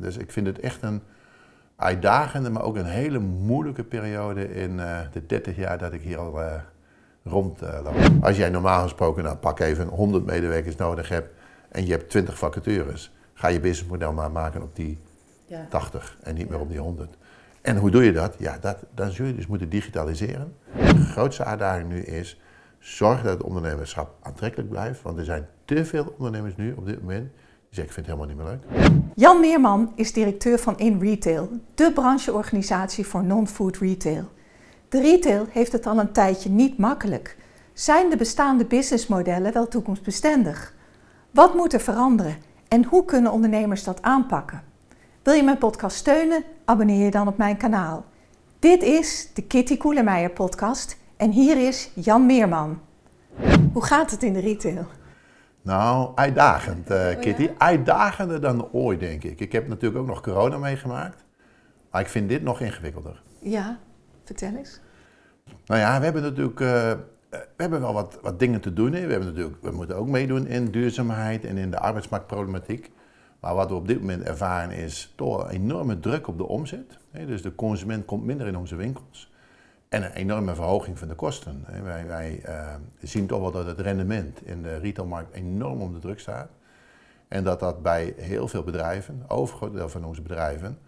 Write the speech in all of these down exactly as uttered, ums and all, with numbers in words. Dus ik vind het echt een uitdagende, maar ook een hele moeilijke periode in uh, de dertig jaar dat ik hier al uh, rondloop. Uh, Als jij normaal gesproken, nou pak even honderd medewerkers nodig hebt en je hebt twintig vacatures, ga je businessmodel maar maken op die ja. tachtig en niet ja. meer op die honderd. En hoe doe je dat? Ja, dat, dan zul je dus moeten digitaliseren. De grootste uitdaging nu is, zorg dat het ondernemerschap aantrekkelijk blijft, want er zijn te veel ondernemers nu op dit moment. Dus ik vind het helemaal niet meer leuk. Jan Meerman is directeur van In Retail, de brancheorganisatie voor non-food retail. De retail heeft het al een tijdje niet makkelijk. Zijn de bestaande businessmodellen wel toekomstbestendig? Wat moet er veranderen en hoe kunnen ondernemers dat aanpakken? Wil je mijn podcast steunen? Abonneer je dan op mijn kanaal. Dit is de Kitty Koelemeijer podcast en hier is Jan Meerman. Hoe gaat het in de retail? Nou, uitdagend, uh, Kitty. Oh ja? Uitdagender dan ooit, denk ik. Ik heb natuurlijk ook nog corona meegemaakt, maar ik vind dit nog ingewikkelder. Ja, vertel eens. Nou ja, we hebben natuurlijk uh, we hebben wel wat, wat dingen te doen. Hè. We, hebben natuurlijk, we moeten ook meedoen in duurzaamheid en in de arbeidsmarktproblematiek. Maar wat we op dit moment ervaren is toch een enorme druk op de omzet. Hè. Dus de consument komt minder in onze winkels. En een enorme verhoging van de kosten. Wij, wij uh, zien toch wel dat het rendement in de retailmarkt enorm onder druk staat. En dat dat bij heel veel bedrijven, overgrote deel van onze bedrijven,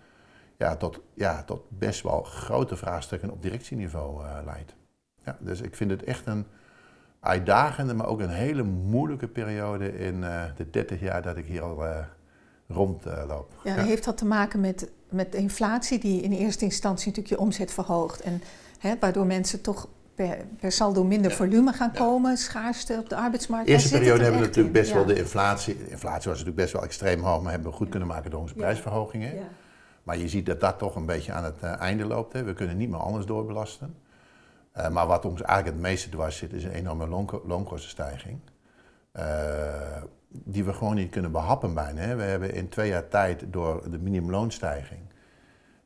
ja, tot, ja, tot best wel grote vraagstukken op directieniveau uh, leidt. Ja, dus ik vind het echt een uitdagende, maar ook een hele moeilijke periode in uh, de dertig jaar dat ik hier al uh, rondloop. Uh, ja, ja. Heeft dat te maken met, met de inflatie die in eerste instantie natuurlijk je omzet verhoogt? En He, waardoor mensen toch per, per saldo minder ja. volume gaan komen, ja. schaarste op de arbeidsmarkt. De eerste periode hebben we natuurlijk in. best ja. wel de inflatie. De inflatie was natuurlijk best wel extreem hoog, maar hebben we goed ja. kunnen maken door onze ja. prijsverhogingen. Ja. Maar je ziet dat dat toch een beetje aan het uh, einde loopt. Hè. We kunnen niet meer anders doorbelasten. Uh, maar wat ons eigenlijk het meeste dwars zit, is een enorme loonko- loonkostenstijging. Uh, die we gewoon niet kunnen behappen bijna. Hè. We hebben in twee jaar tijd door de minimumloonstijging,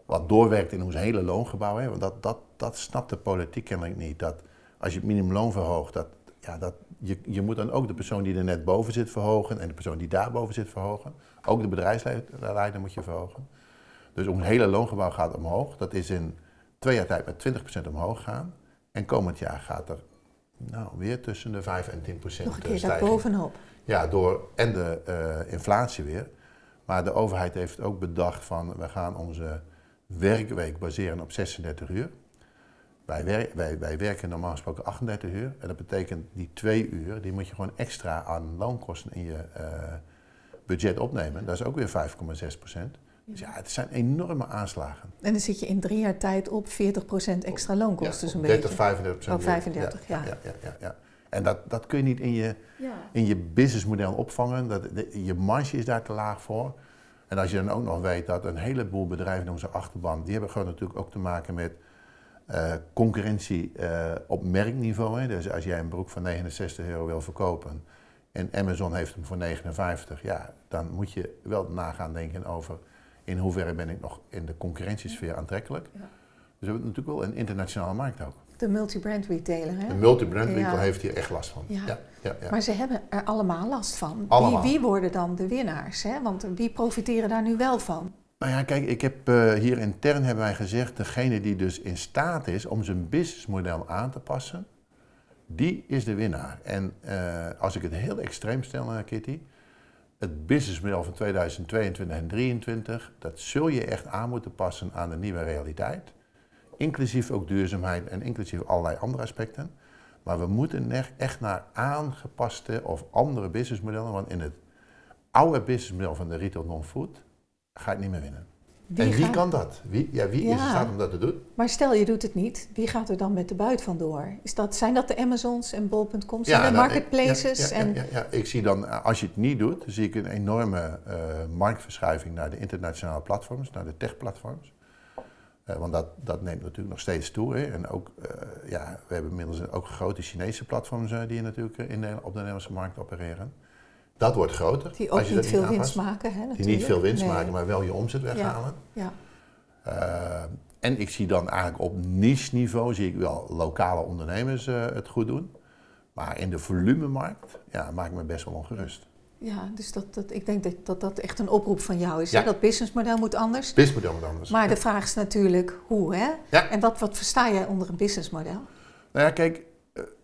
wat doorwerkt in ons hele loongebouw, hè, want dat, dat, dat snapt de politiek kennelijk niet. Dat als je het minimumloon verhoogt, dat, ja, dat, je, je moet dan ook de persoon die er net boven zit verhogen en de persoon die daarboven zit verhogen. Ook de bedrijfsleider moet je verhogen. Dus ons hele loongebouw gaat omhoog. Dat is in twee jaar tijd met twintig procent omhoog gaan. En komend jaar gaat er nou, weer tussen de vijf en tien procent stijgen. Nog een keer daar bovenop. Ja, door en de uh, inflatie weer. Maar de overheid heeft ook bedacht van, we gaan onze werkweek baseren op zesendertig uur. Wij, wer- wij, wij werken normaal gesproken achtendertig uur. En dat betekent die twee uur, die moet je gewoon extra aan loonkosten in je uh, budget opnemen. Dat is ook weer vijf komma zes procent. Dus ja, het zijn enorme aanslagen. En dan zit je in drie jaar tijd op veertig procent extra loonkosten, zo'n ja, beetje. dertig, vijfendertig procent. Oh, vijfendertig, ja. ja. ja, ja, ja, ja. En dat, dat kun je niet in je, ja. in je businessmodel opvangen. Dat, de, je marge is daar te laag voor. En als je dan ook nog weet dat een heleboel bedrijven in onze achterban, die hebben gewoon natuurlijk ook te maken met uh, concurrentie uh, op merkniveau. Hè. Dus als jij een broek van negenenzestig euro wil verkopen en Amazon heeft hem voor negenenvijftig, ja, dan moet je wel nagaan denken over in hoeverre ben ik nog in de concurrentiesfeer aantrekkelijk. Ja. Dus we hebben natuurlijk wel een internationale markt ook. De multibrand retailer, hè? De multibrand retailer ja. heeft hier echt last van. Ja. Ja, ja, ja. Maar ze hebben er allemaal last van. Allemaal. Wie, wie worden dan de winnaars, hè? Want wie profiteren daar nu wel van? Nou ja, kijk, ik heb uh, hier intern hebben wij gezegd, degene die dus in staat is om zijn businessmodel aan te passen, die is de winnaar. En uh, als ik het heel extreem stel, uh, Kitty, het businessmodel van tweeduizend tweeëntwintig en tweeduizend drieëntwintig, dat zul je echt aan moeten passen aan de nieuwe realiteit. Inclusief ook duurzaamheid en inclusief allerlei andere aspecten. Maar we moeten echt naar aangepaste of andere businessmodellen. Want in het oude businessmodel van de retail non-food ga je niet meer winnen. Wie en wie gaat... kan dat? Wie, ja, wie ja. is in staat om dat te doen? Maar stel je doet het niet, wie gaat er dan met de buit vandoor? Is dat, zijn dat de Amazons en bol punt com, zijn ja, de marketplaces? Ja, ja, ja, en... ja, ja, ja, ja. Ik zie dan, als je het niet doet, zie ik een enorme uh, marktverschuiving naar de internationale platforms, naar de tech-platforms. Uh, want dat, dat neemt natuurlijk nog steeds toe. Hè. En ook, uh, ja, we hebben inmiddels ook grote Chinese platforms uh, die natuurlijk in de, op de Nederlandse markt opereren. Dat wordt groter. Die ook als je niet veel niet winst maken. Hè, die niet veel winst nee. maken, maar wel je omzet weghalen. Ja. Ja. Uh, en ik zie dan eigenlijk op niche niveau, zie ik wel lokale ondernemers uh, het goed doen. Maar in de volumemarkt, ja, maak ik me best wel ongerust. Ja, dus dat, dat, ik denk dat, dat dat echt een oproep van jou is. Ja. Hè? Dat businessmodel moet anders. Businessmodel moet anders. Maar ja. De vraag is natuurlijk hoe, hè? Ja. En wat, wat versta jij onder een businessmodel? Nou ja, kijk,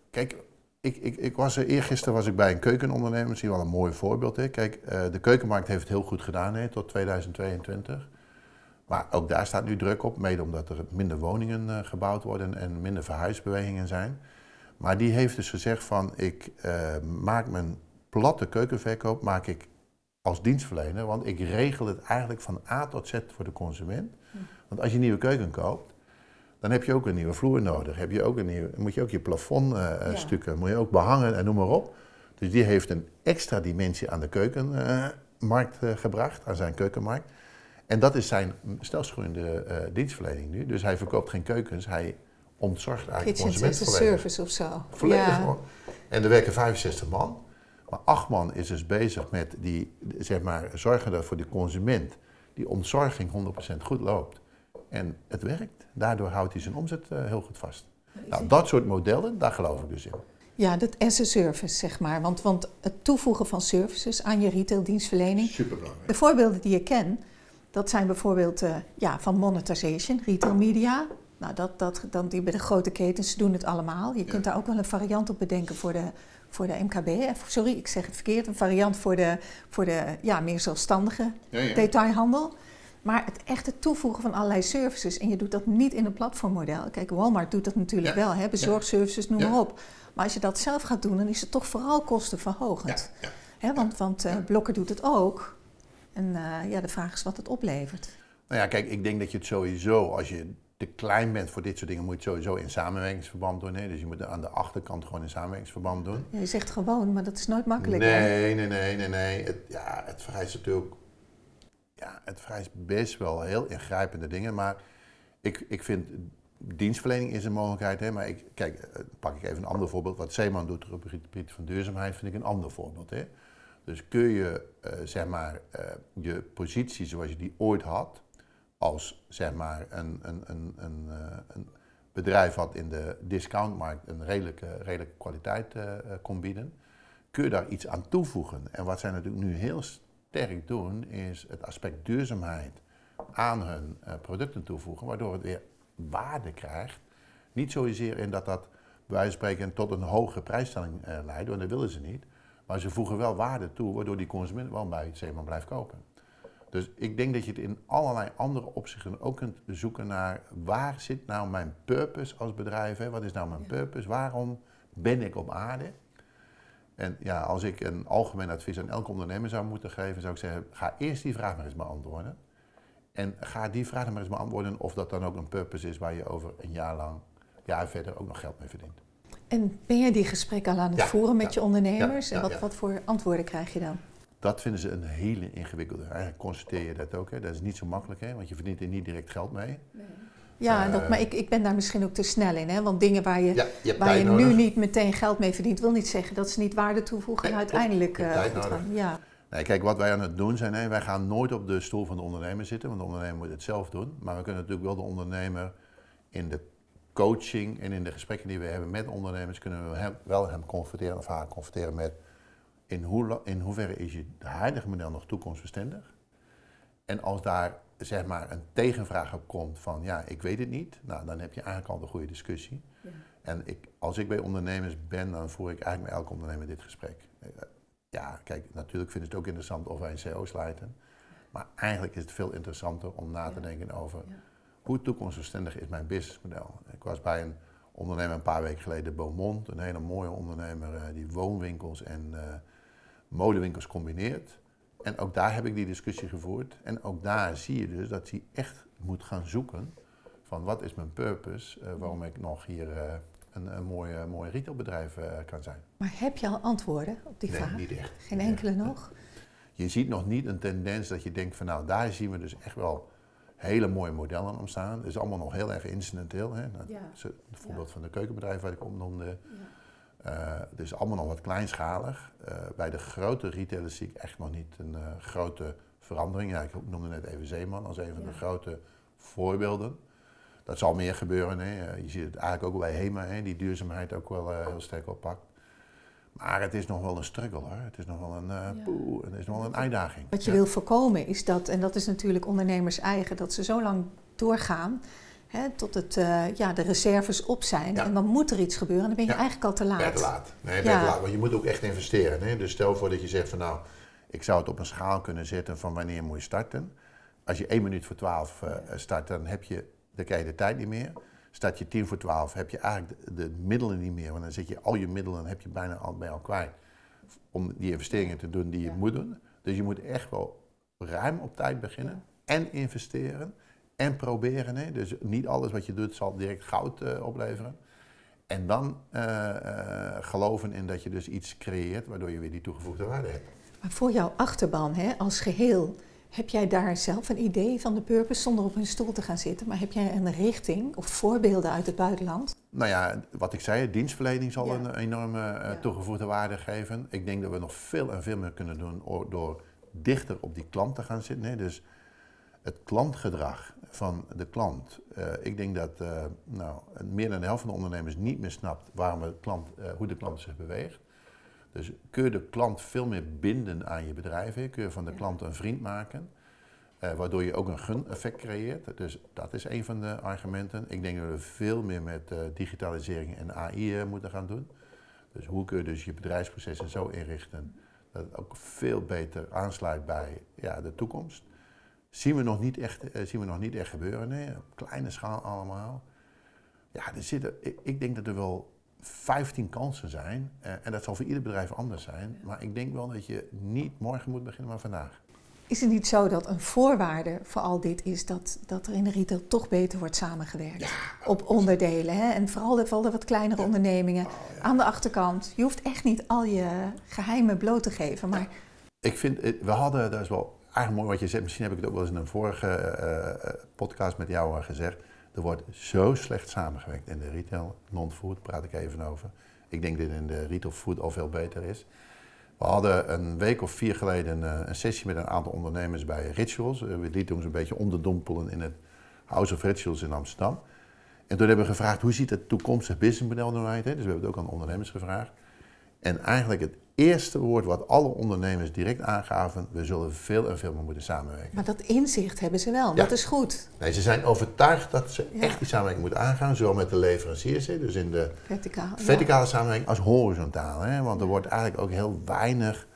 kijk ik, ik, ik was er, eergisteren was ik bij een keukenondernemer. Dat is wel een mooi voorbeeld. Hè? Kijk, de keukenmarkt heeft het heel goed gedaan hè, tot tweeduizend tweeëntwintig. Maar ook daar staat nu druk op, mede omdat er minder woningen gebouwd worden en minder verhuisbewegingen zijn. Maar die heeft dus gezegd van, ik uh, maak mijn platte keukenverkoop maak ik als dienstverlener, want ik regel het eigenlijk van A tot Z voor de consument. Want als je een nieuwe keuken koopt, dan heb je ook een nieuwe vloer nodig. Heb je ook een nieuwe, moet je ook je plafond uh, ja. stukken, moet je ook behangen en noem maar op. Dus die heeft een extra dimensie aan de keukenmarkt uh, uh, gebracht, aan zijn keukenmarkt. En dat is zijn snelstgroeiende uh, dienstverlening nu. Dus hij verkoopt geen keukens, hij ontzorgt eigenlijk de consument volledig. Kitchen is een service of zo. Volledig ja. Hoor. En er werken vijfenzestig man. Maar acht man is dus bezig met die, zeg maar, zorgen dat voor de consument die ontzorging honderd procent goed loopt. En het werkt. Daardoor houdt hij zijn omzet uh, heel goed vast. Nou, dat soort modellen, daar geloof ik dus in. Ja, dat as a service, zeg maar. Want, want het toevoegen van services aan je retaildienstverlening... Superbelangrijk. De voorbeelden die je ken, dat zijn bijvoorbeeld uh, ja, van monetization, retail media. Nou, dat, dat, dan die bij de grote ketens doen het allemaal. Je kunt daar ook wel een variant op bedenken voor de... Voor de M K B, sorry, ik zeg het verkeerd, een variant voor de, voor de ja, meer zelfstandige ja, ja. detailhandel. Maar het echte toevoegen van allerlei services, en je doet dat niet in een platformmodel. Kijk, Walmart doet dat natuurlijk ja. wel, hè, bezorgservices, noem ja. maar op. Maar als je dat zelf gaat doen, dan is het toch vooral kostenverhogend. Ja. Ja. Hè, want want uh, Blokker doet het ook. En uh, ja, de vraag is wat het oplevert. Nou ja, kijk, ik denk dat je het sowieso, als je... te klein bent voor dit soort dingen, moet je het sowieso in samenwerkingsverband doen. Hè? Dus je moet aan de achterkant gewoon in samenwerkingsverband doen. Ja, je zegt gewoon, maar dat is nooit makkelijk. Nee, nee, nee, nee, nee. Het, ja, het vereist natuurlijk... Ja, het vereist best wel heel ingrijpende dingen. Maar ik, ik vind, dienstverlening is een mogelijkheid. Hè? Maar ik, kijk, pak ik even een ander voorbeeld. Wat Zeeman doet op het gebied van duurzaamheid, vind ik een ander voorbeeld. Hè? Dus kun je, uh, zeg maar, uh, je positie zoals je die ooit had... als zeg maar een, een, een, een, een bedrijf wat in de discountmarkt een redelijke, redelijke kwaliteit uh, kon bieden, kun je daar iets aan toevoegen. En wat zij natuurlijk nu heel sterk doen, is het aspect duurzaamheid aan hun uh, producten toevoegen, waardoor het weer waarde krijgt. Niet zozeer in dat dat, bij wijze van spreken, tot een hogere prijsstelling uh, leidt, want dat willen ze niet. Maar ze voegen wel waarde toe, waardoor die consument wel bij het Zeeman blijft kopen. Dus ik denk dat je het in allerlei andere opzichten ook kunt zoeken naar waar zit nou mijn purpose als bedrijf, hè? Wat is nou mijn purpose, waarom ben ik op aarde? En ja, als ik een algemeen advies aan elke ondernemer zou moeten geven, zou ik zeggen, ga eerst die vraag maar eens beantwoorden. En ga die vraag maar eens beantwoorden of dat dan ook een purpose is waar je over een jaar lang, jaar verder ook nog geld mee verdient. En ben jij die gesprekken al aan het ja, voeren met ja, je ondernemers? Ja, ja, en wat, ja. wat voor antwoorden krijg je dan? Dat vinden ze een hele ingewikkelde. Eigenlijk constateer je dat ook. Hè. Dat is niet zo makkelijk, hè, want je verdient er niet direct geld mee. Nee. Ja, uh, dat, maar ik, ik ben daar misschien ook te snel in. Hè, want dingen waar je, ja, je, waar je nu niet meteen geld mee verdient... wil niet zeggen dat ze niet waarde toevoegen nee, en uiteindelijk uh, goed gaan. Ja. Nee, kijk, wat wij aan het doen zijn... Hè, wij gaan nooit op de stoel van de ondernemer zitten... want de ondernemer moet het zelf doen. Maar we kunnen natuurlijk wel de ondernemer in de coaching... en in de gesprekken die we hebben met ondernemers... kunnen we hem, wel hem confronteren of haar confronteren met... In, ho- in hoeverre is je huidige model nog toekomstbestendig? En als daar zeg maar een tegenvraag op komt van ja, ik weet het niet, nou, dan heb je eigenlijk al de goede discussie. Ja. En ik, als ik bij ondernemers ben, dan voer ik eigenlijk met elke ondernemer dit gesprek. Ja, kijk, natuurlijk vinden ze het ook interessant of wij een C O slijten. Maar eigenlijk is het veel interessanter om na te ja. denken over ja. hoe toekomstbestendig is mijn businessmodel. Ik was bij een ondernemer een paar weken geleden, Beaumont, een hele mooie ondernemer die woonwinkels en... Uh, modewinkels combineert. En ook daar heb ik die discussie gevoerd. En ook daar zie je dus dat hij echt moet gaan zoeken van wat is mijn purpose, uh, waarom ik nog hier uh, een, een mooi, uh, mooi retailbedrijf uh, kan zijn. Maar heb je al antwoorden op die nee, vraag? Niet echt. Geen niet enkele echt. nog? Je ziet nog niet een tendens dat je denkt van nou, daar zien we dus echt wel hele mooie modellen ontstaan. Het is allemaal nog heel erg incidenteel. Hè? Nou, ja. Het voorbeeld ja. van de keukenbedrijf waar ik opnoemde. Ja. Uh, het is allemaal nog wat kleinschalig. Uh, bij de grote retailers zie ik echt nog niet een uh, grote verandering. Ja, ik noemde net even Zeeman als een van ja. de grote voorbeelden. Dat zal meer gebeuren. Hè. Je ziet het eigenlijk ook bij Hema, hè, die duurzaamheid ook wel uh, heel sterk oppakt. Maar het is nog wel een struggle hoor. Het is nog wel een, uh, ja. poeh, het is nog wel een uitdaging. Wat je ja. wil voorkomen is dat, en dat is natuurlijk ondernemers eigen, dat ze zo lang doorgaan hè, tot het, uh, ja, de reserves op zijn. Ja. En dan moet er iets gebeuren en dan ben je ja. eigenlijk al te laat. Ben te laat. Nee, ben ja. te laat. Want je moet ook echt investeren. Hè? Dus stel voor dat je zegt van nou, ik zou het op een schaal kunnen zetten van wanneer moet je starten. Als je één minuut voor twaalf uh, start, dan, heb je, dan krijg je de tijd niet meer. Staat je tien voor twaalf, heb je eigenlijk de, de middelen niet meer. Want dan zit je al je middelen heb je bijna al bij al kwijt. Om die investeringen te doen die je ja. moet doen. Dus je moet echt wel ruim op tijd beginnen. Ja. En investeren. En proberen. Hè? Dus niet alles wat je doet zal direct goud uh, opleveren. En dan uh, uh, geloven in dat je dus iets creëert waardoor je weer die toegevoegde waarde hebt. Maar voor jouw achterban hè, als geheel. Heb jij daar zelf een idee van de purpose zonder op een stoel te gaan zitten? Maar heb jij een richting of voorbeelden uit het buitenland? Nou ja, wat ik zei, dienstverlening zal ja. een enorme ja. toegevoegde waarde geven. Ik denk dat we nog veel en veel meer kunnen doen door dichter op die klant te gaan zitten. Nee, dus het klantgedrag van de klant. Uh, ik denk dat uh, nou, meer dan de helft van de ondernemers niet meer snapt waarom de klant, uh, hoe de klant zich beweegt. Dus kun je de klant veel meer binden aan je bedrijf, hè? Kun je van de klant een vriend maken, eh, waardoor je ook een gun-effect creëert. Dus dat is een van de argumenten. Ik denk dat we veel meer met uh, digitalisering en A I uh, moeten gaan doen. Dus hoe kun je dus je bedrijfsprocessen zo inrichten dat het ook veel beter aansluit bij ja, de toekomst. Zien we nog niet echt, uh, zien we nog niet echt gebeuren, nee, op kleine schaal allemaal. Ja, er zitten, ik, ik denk dat er wel... vijftien kansen zijn en dat zal voor ieder bedrijf anders zijn, maar ik denk wel dat je niet morgen moet beginnen, maar vandaag. Is het niet zo dat een voorwaarde voor al dit is dat, dat er in de retail toch beter wordt samengewerkt ja, op onderdelen hè? En vooral de, vooral de wat kleinere ja. ondernemingen oh, ja. aan de achterkant? Je hoeft echt niet al je geheimen bloot te geven, maar... Ik vind, we hadden, dat is wel eigenlijk mooi wat je zegt, misschien heb ik het ook wel eens in een vorige uh, podcast met jou gezegd. Er wordt zo slecht samengewerkt in de retail, non-food praat ik even over. Ik denk dat het in de retail food al veel beter is. We hadden een week of vier geleden een sessie met een aantal ondernemers bij Rituals. We lieten ons een beetje onderdompelen in het House of Rituals in Amsterdam. En toen hebben we gevraagd, hoe ziet het toekomstig businessmodel nou uit? Dus we hebben het ook aan de ondernemers gevraagd. En eigenlijk het eerste woord wat alle ondernemers direct aangaven, we zullen veel en veel meer moeten samenwerken. Maar dat inzicht hebben ze wel, ja. dat is goed. Nee, ze zijn overtuigd dat ze ja. echt die samenwerking moeten aangaan, zowel met de leveranciers, dus in de Verticaal, verticale ja. samenwerking als horizontaal. Hè? Want er wordt eigenlijk ook heel weinig...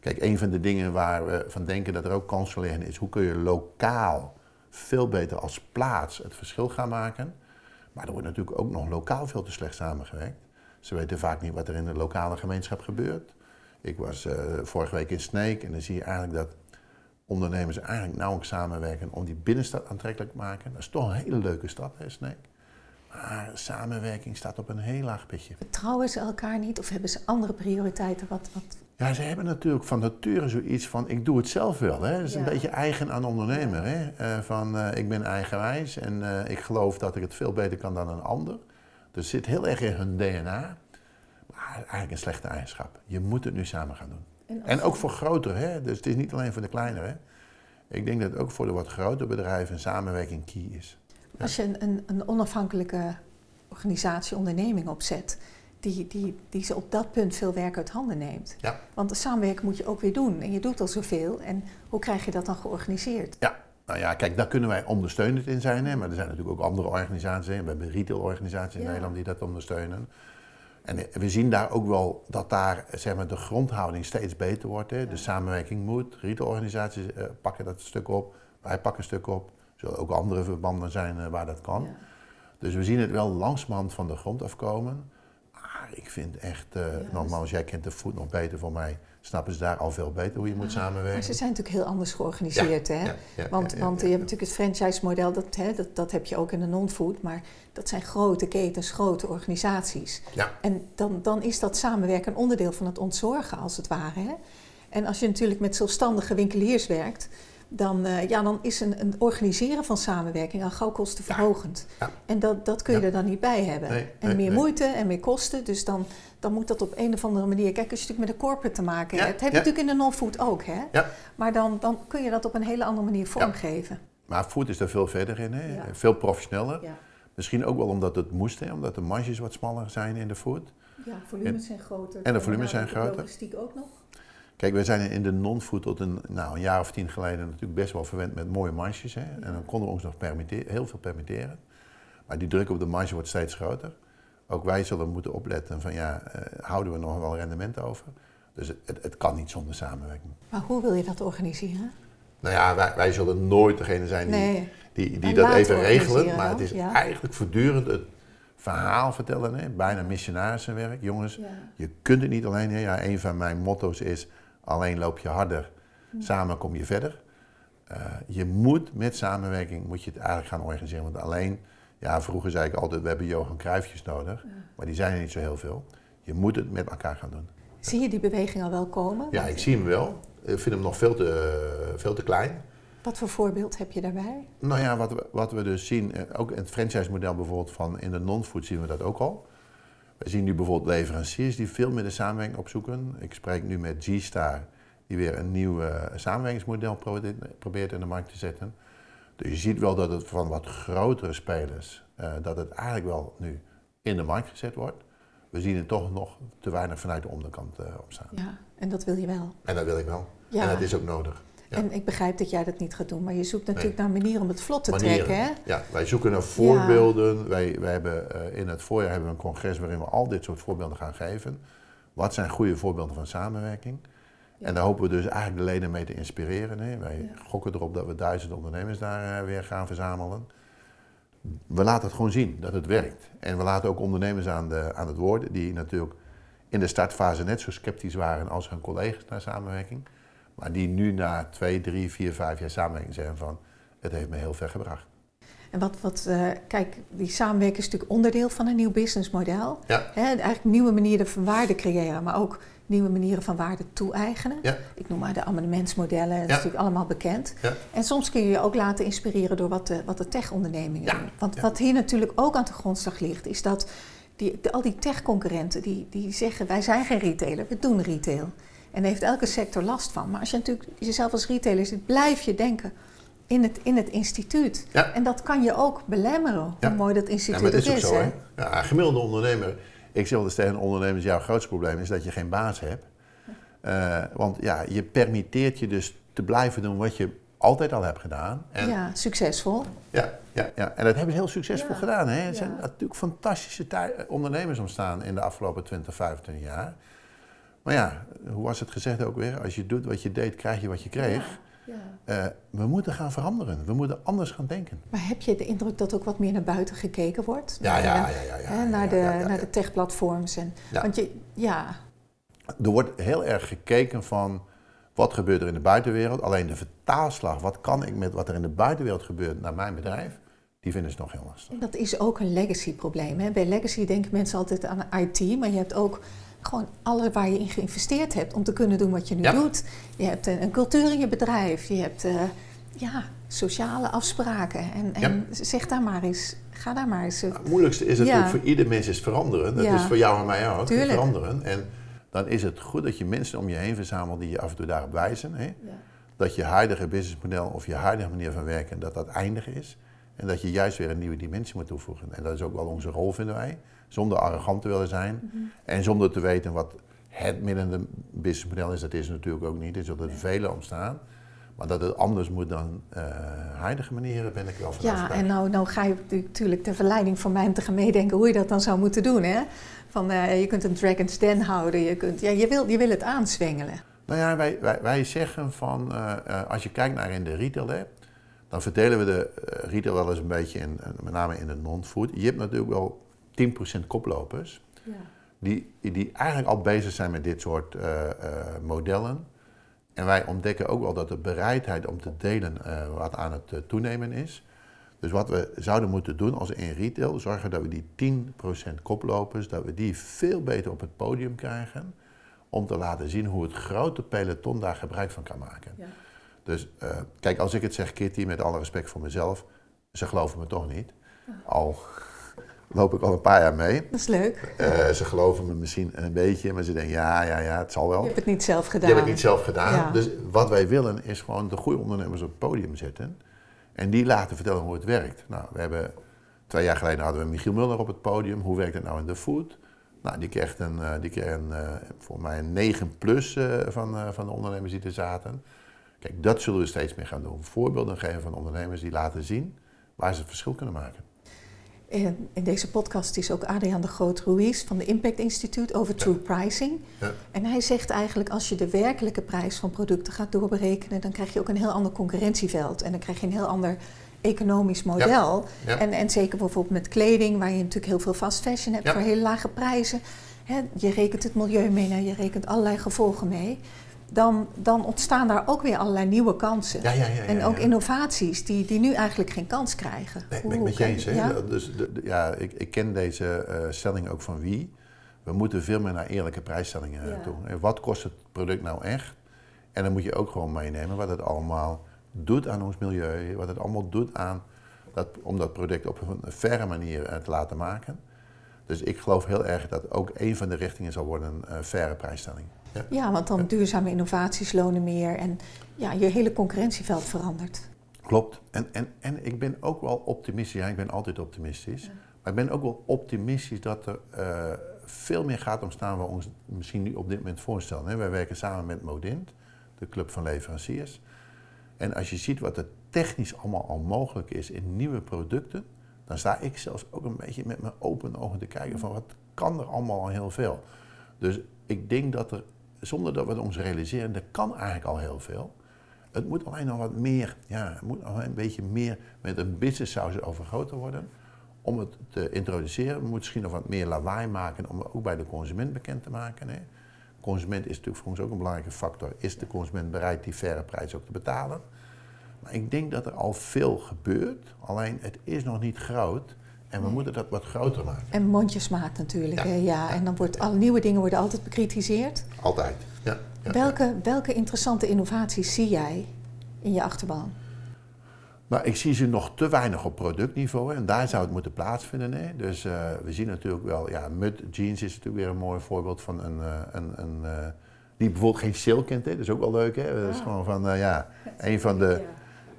Kijk, een van de dingen waar we van denken dat er ook kansen liggen is, hoe kun je lokaal veel beter als plaats het verschil gaan maken. Maar er wordt natuurlijk ook nog lokaal veel te slecht samengewerkt. Ze weten vaak niet wat er in de lokale gemeenschap gebeurt. Ik was uh, vorige week in Sneek en dan zie je eigenlijk dat ondernemers eigenlijk nauwelijks samenwerken om die binnenstad aantrekkelijk te maken. Dat is toch een hele leuke stad, hè, Sneek. Maar samenwerking staat op een heel laag pitje. Vertrouwen ze elkaar niet of hebben ze andere prioriteiten? Wat, wat? Ja, ze hebben natuurlijk van nature zoiets van, ik doe het zelf wel. Hè. Dat is ja. een beetje eigen aan ondernemer. Hè. Uh, van, uh, ik ben eigenwijs en uh, ik geloof dat ik het veel beter kan dan een ander. Dus het zit heel erg in hun D N A, maar eigenlijk een slechte eigenschap. Je moet het nu samen gaan doen. En, en ook voor groter, hè? Dus het is niet alleen voor de kleinere. Ik denk dat ook voor de wat grotere bedrijven een samenwerking key is. Ja. Als je een, een, een onafhankelijke organisatie, onderneming opzet, die, die, die ze op dat punt veel werk uit handen neemt. Ja. Want de samenwerking moet je ook weer doen en je doet al zoveel. En hoe krijg je dat dan georganiseerd? Ja. Nou ja, kijk, daar kunnen wij ondersteunend in zijn, hè? Maar er zijn natuurlijk ook andere organisaties. Hè? We hebben retailorganisaties in ja. Nederland die dat ondersteunen. En we zien daar ook wel dat daar, zeg maar, de grondhouding steeds beter wordt. Hè? Ja. De samenwerking moet, retailorganisaties eh, pakken dat stuk op, wij pakken een stuk op. Er zullen ook andere verbanden zijn eh, waar dat kan. Ja. Dus we zien het wel langzamerhand van de grond afkomen. Maar ik vind echt, eh, ja, nogmaals, jij kent de food nog beter voor mij. Snappen ze daar al veel beter hoe je moet ah, samenwerken? Maar ze zijn natuurlijk heel anders georganiseerd. Ja, hè? Ja, ja, want ja, ja, want ja, ja. je hebt natuurlijk het franchise-model, dat, hè, dat, dat heb je ook in de non-food. Maar dat zijn grote ketens, grote organisaties. Ja. En dan, dan is dat samenwerken een onderdeel van het ontzorgen, als het ware. Hè? En als je natuurlijk met zelfstandige winkeliers werkt, dan, uh, ja, dan is een, een organiseren van samenwerking al gauw kostenverhogend. Ja, ja. En dat, dat kun je ja. er dan niet bij hebben. Nee, en nee, meer nee. moeite en meer kosten, dus dan, dan moet dat op een of andere manier... Kijk, als je natuurlijk met een corporate te maken hebt, ja, heb je ja. natuurlijk in de non-food ook, hè? Ja. Maar dan, dan kun je dat op een hele andere manier vormgeven. Ja. Maar food is er veel verder in, hè? Ja. Veel professioneler. Ja. Misschien ook wel omdat het moest, hè? Omdat de marges wat smaller zijn in de food. Ja. Ja, volumes en, zijn groter. En de volumes zijn groter. En de logistiek ook nog. Kijk, wij zijn in de non-food tot een, nou, een jaar of tien geleden natuurlijk best wel verwend met mooie marges. Hè? Ja. En dan konden we ons nog permitteren, heel veel permitteren. Maar die druk op de marge wordt steeds groter. Ook wij zullen moeten opletten van ja, uh, houden we nog wel rendement over? Dus het, het, het kan niet zonder samenwerking. Maar hoe wil je dat organiseren? Nou ja, wij, wij zullen nooit degene zijn die, nee, die, die dat even regelen. Maar het is ja. eigenlijk voortdurend het verhaal vertellen, hè? Bijna missionarisenwerk. Jongens, ja. je kunt het niet alleen. Hè? Ja, een van mijn motto's is, alleen loop je harder, ja. samen kom je verder. Uh, je moet met samenwerking moet je het eigenlijk gaan organiseren, want alleen... Ja, vroeger zei ik altijd, we hebben Johan Cruijffjes nodig, ja. maar die zijn er niet zo heel veel. Je moet het met elkaar gaan doen. Zie je die beweging al wel komen? Ja, ik zie hem wel. Ik vind hem nog veel te, veel te klein. Wat voor voorbeeld heb je daarbij? Nou ja, wat we, wat we dus zien, ook in het franchise-model bijvoorbeeld van in de non-food zien we dat ook al. We zien nu bijvoorbeeld leveranciers die veel meer de samenwerking opzoeken. Ik spreek nu met G-Star, die weer een nieuw samenwerkingsmodel probeert in de markt te zetten. Dus je ziet wel dat het van wat grotere spelers, uh, dat het eigenlijk wel nu in de markt gezet wordt. We zien het toch nog te weinig vanuit de onderkant uh, opstaan. Ja, en dat wil je wel. En dat wil ik wel. Ja. En dat is ook nodig. Ja. En ik begrijp dat jij dat niet gaat doen, maar je zoekt natuurlijk nee. naar manieren om het vlot te manieren. trekken. Hè? Ja, wij zoeken naar voorbeelden. Ja. Wij, wij hebben, uh, in het voorjaar hebben we een congres waarin we al dit soort voorbeelden gaan geven. Wat zijn goede voorbeelden van samenwerking? Ja. En daar hopen we dus eigenlijk de leden mee te inspireren. Hè. Wij ja. gokken erop dat we duizend ondernemers daar uh, weer gaan verzamelen. We laten het gewoon zien, dat het werkt. En we laten ook ondernemers aan, de, aan het woord, die natuurlijk in de startfase net zo sceptisch waren als hun collega's naar samenwerking. Maar die nu na twee, drie, vier, vijf jaar samenwerking zeggen van, het heeft me heel ver gebracht. En wat, wat uh, kijk, die samenwerking is natuurlijk onderdeel van een nieuw businessmodel. Ja. Hè, eigenlijk nieuwe manieren van waarde creëren, maar ook nieuwe manieren van waarde toe-eigenen. Ja. Ik noem maar de abonnementsmodellen, dat ja. is natuurlijk allemaal bekend. Ja. En soms kun je je ook laten inspireren door wat de, wat de tech-ondernemingen ja. doen. Want ja. wat hier natuurlijk ook aan de grondslag ligt, is dat die, de, al die tech-concurrenten die, die zeggen, wij zijn geen retailer, we doen retail. En daar heeft elke sector last van. Maar als je natuurlijk jezelf als retailer ziet, blijf je denken in het, in het instituut. Ja. En dat kan je ook belemmeren, ja. hoe mooi dat instituut ja, maar het is. is ook zo, hè? Ja, gemiddelde ondernemer... Ik zeg wel eens tegen ondernemers, jouw grootste probleem is dat je geen baas hebt. Uh, want ja, je permitteert je dus te blijven doen wat je altijd al hebt gedaan. En ja, succesvol. Ja, ja, ja, en dat hebben ze heel succesvol ja. gedaan. Hè? Er ja. zijn natuurlijk fantastische tij- ondernemers ontstaan in de afgelopen twintig, vijfentwintig jaar. Maar ja, hoe was het gezegd ook weer? Als je doet wat je deed, krijg je wat je kreeg. Ja. Ja. Uh, we moeten gaan veranderen. We moeten anders gaan denken. Maar heb je de indruk dat ook wat meer naar buiten gekeken wordt? Ja, ja, ja. Naar de techplatforms. En, ja. Want je, ja. Er wordt heel erg gekeken van wat gebeurt er in de buitenwereld. Alleen de vertaalslag, wat kan ik met wat er in de buitenwereld gebeurt naar mijn bedrijf, die vinden ze nog heel lastig. En dat is ook een legacy probleem. Hè? Bij legacy denken mensen altijd aan I T, maar je hebt ook... Gewoon alles waar je in geïnvesteerd hebt om te kunnen doen wat je nu ja. doet. Je hebt een, een cultuur in je bedrijf, je hebt uh, ja, sociale afspraken. En, en ja. zeg daar maar eens, ga daar maar eens. Het moeilijkste is natuurlijk ja. voor ieder mens is veranderen. Dat ja. is voor jou en mij ook, veranderen. En dan is het goed dat je mensen om je heen verzamelt die je af en toe daarop wijzen. Hè? Ja. Dat je huidige businessmodel of je huidige manier van werken, dat dat eindig is. En dat je juist weer een nieuwe dimensie moet toevoegen. En dat is ook wel onze rol, vinden wij. Zonder arrogant te willen zijn. Mm-hmm. En zonder te weten wat het midden businessmodel is. Dat is natuurlijk ook niet. Er zullen nee. velen ontstaan. Maar dat het anders moet dan uh, huidige manieren, ben ik wel van overtuigd. Ja, en nou, nou ga je natuurlijk de verleiding van mij om te gaan meedenken hoe je dat dan zou moeten doen. Hè? Van, uh, je kunt een Dragon's Den houden. Je, kunt, ja, je, wil, je wil het aanzwengelen. Nou ja, wij, wij, wij zeggen van, uh, uh, als je kijkt naar in de retail hè, dan verdelen we de uh, retail wel eens een beetje, in, uh, met name in de non-food. Je hebt natuurlijk wel tien procent koplopers, ja. die, die eigenlijk al bezig zijn met dit soort uh, uh, modellen. En wij ontdekken ook wel dat de bereidheid om te delen uh, wat aan het uh, toenemen is. Dus wat we zouden moeten doen als in retail, zorgen dat we die tien procent koplopers, dat we die veel beter op het podium krijgen, om te laten zien hoe het grote peloton daar gebruik van kan maken. Ja. Dus uh, kijk, als ik het zeg, Kitty, met alle respect voor mezelf, ze geloven me toch niet. Al loop ik al een paar jaar mee. Dat is leuk. Uh, ze geloven me misschien een beetje, maar ze denken, ja, ja, ja, het zal wel. Je hebt het niet zelf gedaan. Je hebt het niet zelf gedaan. Ja. Dus wat wij willen is gewoon de goede ondernemers op het podium zetten en die laten vertellen hoe het werkt. Nou, we hebben, twee jaar geleden hadden we Michiel Muller op het podium. Hoe werkt het nou in de food? Nou, die kreeg een, die kreeg een, voor mij een negen plus van, van de ondernemers die er zaten. Kijk, dat zullen we steeds meer gaan doen. Voorbeelden geven van ondernemers die laten zien waar ze het verschil kunnen maken. En in deze podcast is ook Adriaan de Groot-Ruiz van de Impact Instituut over ja. true pricing. Ja. En hij zegt eigenlijk, als je de werkelijke prijs van producten gaat doorberekenen, dan krijg je ook een heel ander concurrentieveld. En dan krijg je een heel ander economisch model. Ja. Ja. En, en zeker bijvoorbeeld met kleding, waar je natuurlijk heel veel fast fashion hebt ja. voor hele lage prijzen. Hè, je rekent het milieu mee, nou, je rekent allerlei gevolgen mee. Dan, dan ontstaan daar ook weer allerlei nieuwe kansen. Ja, ja, ja, ja, en ook ja. innovaties die, die nu eigenlijk geen kans krijgen. Nee, ben ik met je eens. Hè? Ja? Dus, de, de, ja, ik, ik ken deze uh, stelling ook van wie. We moeten veel meer naar eerlijke prijsstellingen ja. toe. En wat kost het product nou echt? En dan moet je ook gewoon meenemen wat het allemaal doet aan ons milieu. Wat het allemaal doet aan dat, om dat product op een verre manier uh, te laten maken. Dus ik geloof heel erg dat ook een van de richtingen zal worden een uh, verre prijsstelling. Ja, ja, want dan duurzame innovaties lonen meer en ja, je hele concurrentieveld verandert. Klopt. En, en, en ik ben ook wel optimistisch. Ja, ik ben altijd optimistisch. Ja. Maar ik ben ook wel optimistisch dat er uh, veel meer gaat om staan waar we ons misschien nu op dit moment voorstellen. Hè. Wij werken samen met Modint, de club van leveranciers. En als je ziet wat er technisch allemaal al mogelijk is in nieuwe producten, dan sta ik zelfs ook een beetje met mijn open ogen te kijken van wat kan er allemaal al heel veel. Dus ik denk dat er, zonder dat we het ons realiseren, er kan eigenlijk al heel veel. Het moet alleen nog wat meer, ja, het moet nog een beetje meer met een business saus overgoten worden. Om het te introduceren, we moeten misschien nog wat meer lawaai maken om het ook bij de consument bekend te maken. Hè. Consument is natuurlijk voor ons ook een belangrijke factor. Is de consument bereid die verre prijs ook te betalen? Maar ik denk dat er al veel gebeurt, alleen het is nog niet groot. En we moeten dat wat groter maken. En mondjesmaak natuurlijk. Ja. Hè? Ja. Ja. En dan worden alle nieuwe dingen worden altijd bekritiseerd. Altijd. Ja. Ja. Welke, welke interessante innovaties zie jij in je achterban? Nou, ik zie ze nog te weinig op productniveau. Hè? En daar zou het moeten plaatsvinden. Hè? Dus uh, we zien natuurlijk wel, ja, Mud Jeans is natuurlijk weer een mooi voorbeeld van een, uh, een, een uh, die bijvoorbeeld geen sale kent. Hè? Dat is ook wel leuk. Hè? Dat is gewoon van, uh, ja, een van de.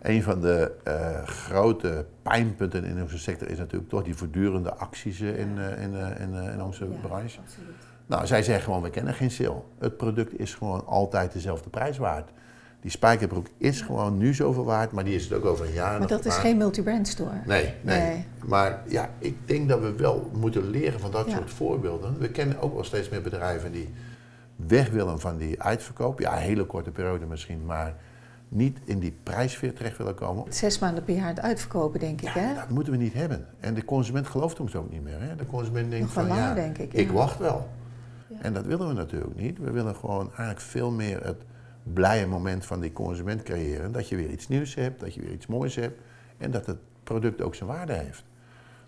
Een van de uh, grote pijnpunten in onze sector is natuurlijk toch die voortdurende acties uh, in, uh, in, uh, in, uh, in onze ja, branche. Absoluut. Nou, zij zeggen gewoon, we kennen geen sale. Het product is gewoon altijd dezelfde prijs waard. Die spijkerbroek is ja. gewoon nu zoveel waard, maar die is het ook over een jaar. Maar nog dat is waard. Geen multi-brand store. Nee, nee, nee. Maar ja, ik denk dat we wel moeten leren van dat ja. soort voorbeelden. We kennen ook wel steeds meer bedrijven die weg willen van die uitverkoop. Ja, een hele korte periode misschien, maar niet in die prijssfeer terecht willen komen. Zes maanden per jaar het uitverkopen, denk ik, ja, hè? Dat moeten we niet hebben. En de consument gelooft ons ook niet meer, hè? De consument denkt nog van, lang, ja, denk ik, ja, ik wacht wel. Ja. En dat willen we natuurlijk niet. We willen gewoon eigenlijk veel meer het blije moment van die consument creëren. Dat je weer iets nieuws hebt, dat je weer iets moois hebt. En dat het product ook zijn waarde heeft.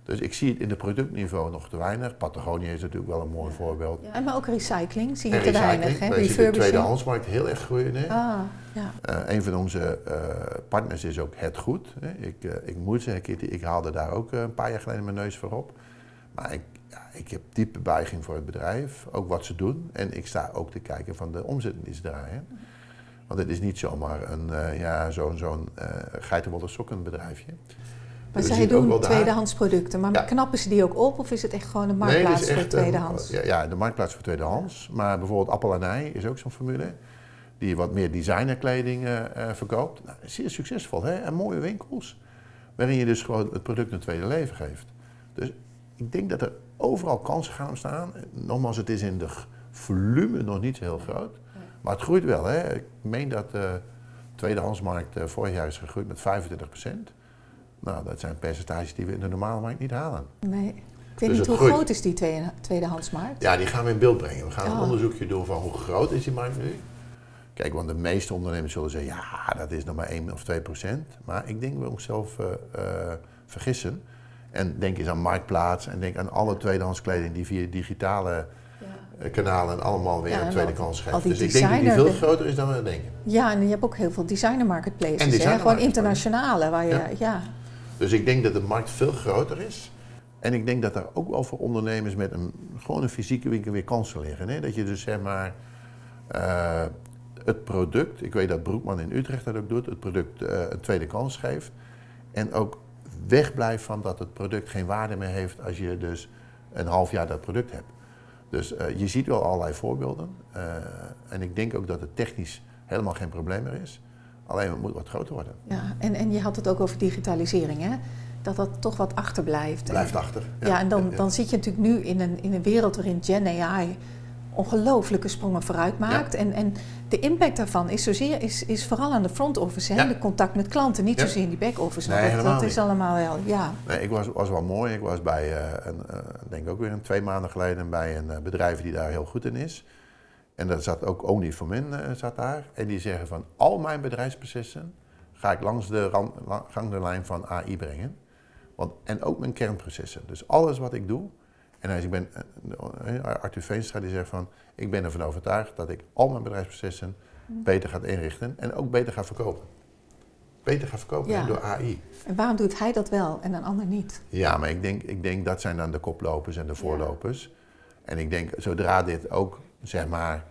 Dus ik zie het in het productniveau nog te weinig. Patagonia is natuurlijk wel een mooi voorbeeld. Ja, maar ook recycling zie je en te weinig. Hè? We zien de tweedehandsmarkt heel erg groeien. Hè? Ah, ja. uh, een van onze uh, partners is ook Het Goed. Hè? Ik, uh, ik moet zeggen, Kitty, ik haalde daar ook uh, een paar jaar geleden mijn neus voor op. Maar ik, ja, ik heb diepe buiging voor het bedrijf, ook wat ze doen. En ik sta ook te kijken van de omzet die ze draaien. Want het is niet zomaar een uh, ja, zo'n, zo'n uh, geitenwolle sokkenbedrijfje. Maar zij doen tweedehands producten, maar ja. knappen ze die ook op of is het echt gewoon een marktplaats nee, voor tweedehands? Een, ja, de marktplaats voor tweedehands. Maar bijvoorbeeld Appel en IJ is ook zo'n formule die wat meer designerkleding uh, verkoopt. Nou, zeer succesvol, hè? En mooie winkels, waarin je dus gewoon het product een tweede leven geeft. Dus ik denk dat er overal kansen gaan staan. Nogmaals, het is in de volume nog niet heel groot, maar het groeit wel. Hè? Ik meen dat de tweedehandsmarkt uh, vorig jaar is gegroeid met vijfentwintig procent. Nou, dat zijn percentages die we in de normale markt niet halen. Nee. Ik weet dus niet hoe groeit. groot is die tweede, tweedehandsmarkt? Ja, die gaan we in beeld brengen. We gaan oh. een onderzoekje doen van hoe groot is die markt nu. Kijk, want de meeste ondernemers zullen zeggen, ja, dat is nog maar één of twee procent. Maar ik denk dat we onszelf uh, uh, vergissen. En denk eens aan Marktplaats en denk aan alle tweedehands kleding die via digitale ja. kanalen allemaal weer ja, een tweede kans geeft. Dus ik denk dat die veel groter is dan we denken. Ja, en je hebt ook heel veel designer marketplaces. En designer hè? Gewoon internationale. Waar je, ja. ja. Dus ik denk dat de markt veel groter is. En ik denk dat daar ook wel voor ondernemers met een, gewoon een fysieke winkel weer kansen liggen. Hè? Dat je dus zeg maar uh, het product, ik weet dat Broekman in Utrecht dat ook doet, het product uh, een tweede kans geeft. En ook wegblijft van dat het product geen waarde meer heeft als je dus een half jaar dat product hebt. Dus uh, je ziet wel allerlei voorbeelden. Uh, en ik denk ook dat het technisch helemaal geen probleem meer is. Alleen het moet wat groter worden. Ja, en, en je had het ook over digitalisering, hè? Dat dat toch wat achterblijft. Blijft en, achter. Ja, ja en dan, ja, ja. dan zit je natuurlijk nu in een, in een wereld waarin Gen A I ongelooflijke sprongen vooruit maakt. Ja. En, en de impact daarvan is, zozeer, is, is vooral aan de front office, hè? Ja. De contact met klanten, niet ja. zozeer in die back office. Nee, dat dat is allemaal wel, ja. Nee, ik was, was wel mooi. Ik was bij, uh, een, uh, denk ook weer een, twee maanden geleden, bij een uh, bedrijf die daar heel goed in is. En daar zat ook Only for Men uh, zat daar. En die zeggen van, al mijn bedrijfsprocessen ga ik langs de ran, lang, gang de lijn van A I brengen. Want, en ook mijn kernprocessen. Dus alles wat ik doe. En als ik ben, Artur Veenstra die zegt van, ik ben ervan overtuigd dat ik al mijn bedrijfsprocessen beter ga inrichten en ook beter ga verkopen. Beter ga verkopen ja. door A I. En waarom doet hij dat wel en een ander niet? Ja, maar ik denk, ik denk dat zijn dan de koplopers en de voorlopers. Ja. En ik denk, zodra dit ook, zeg maar,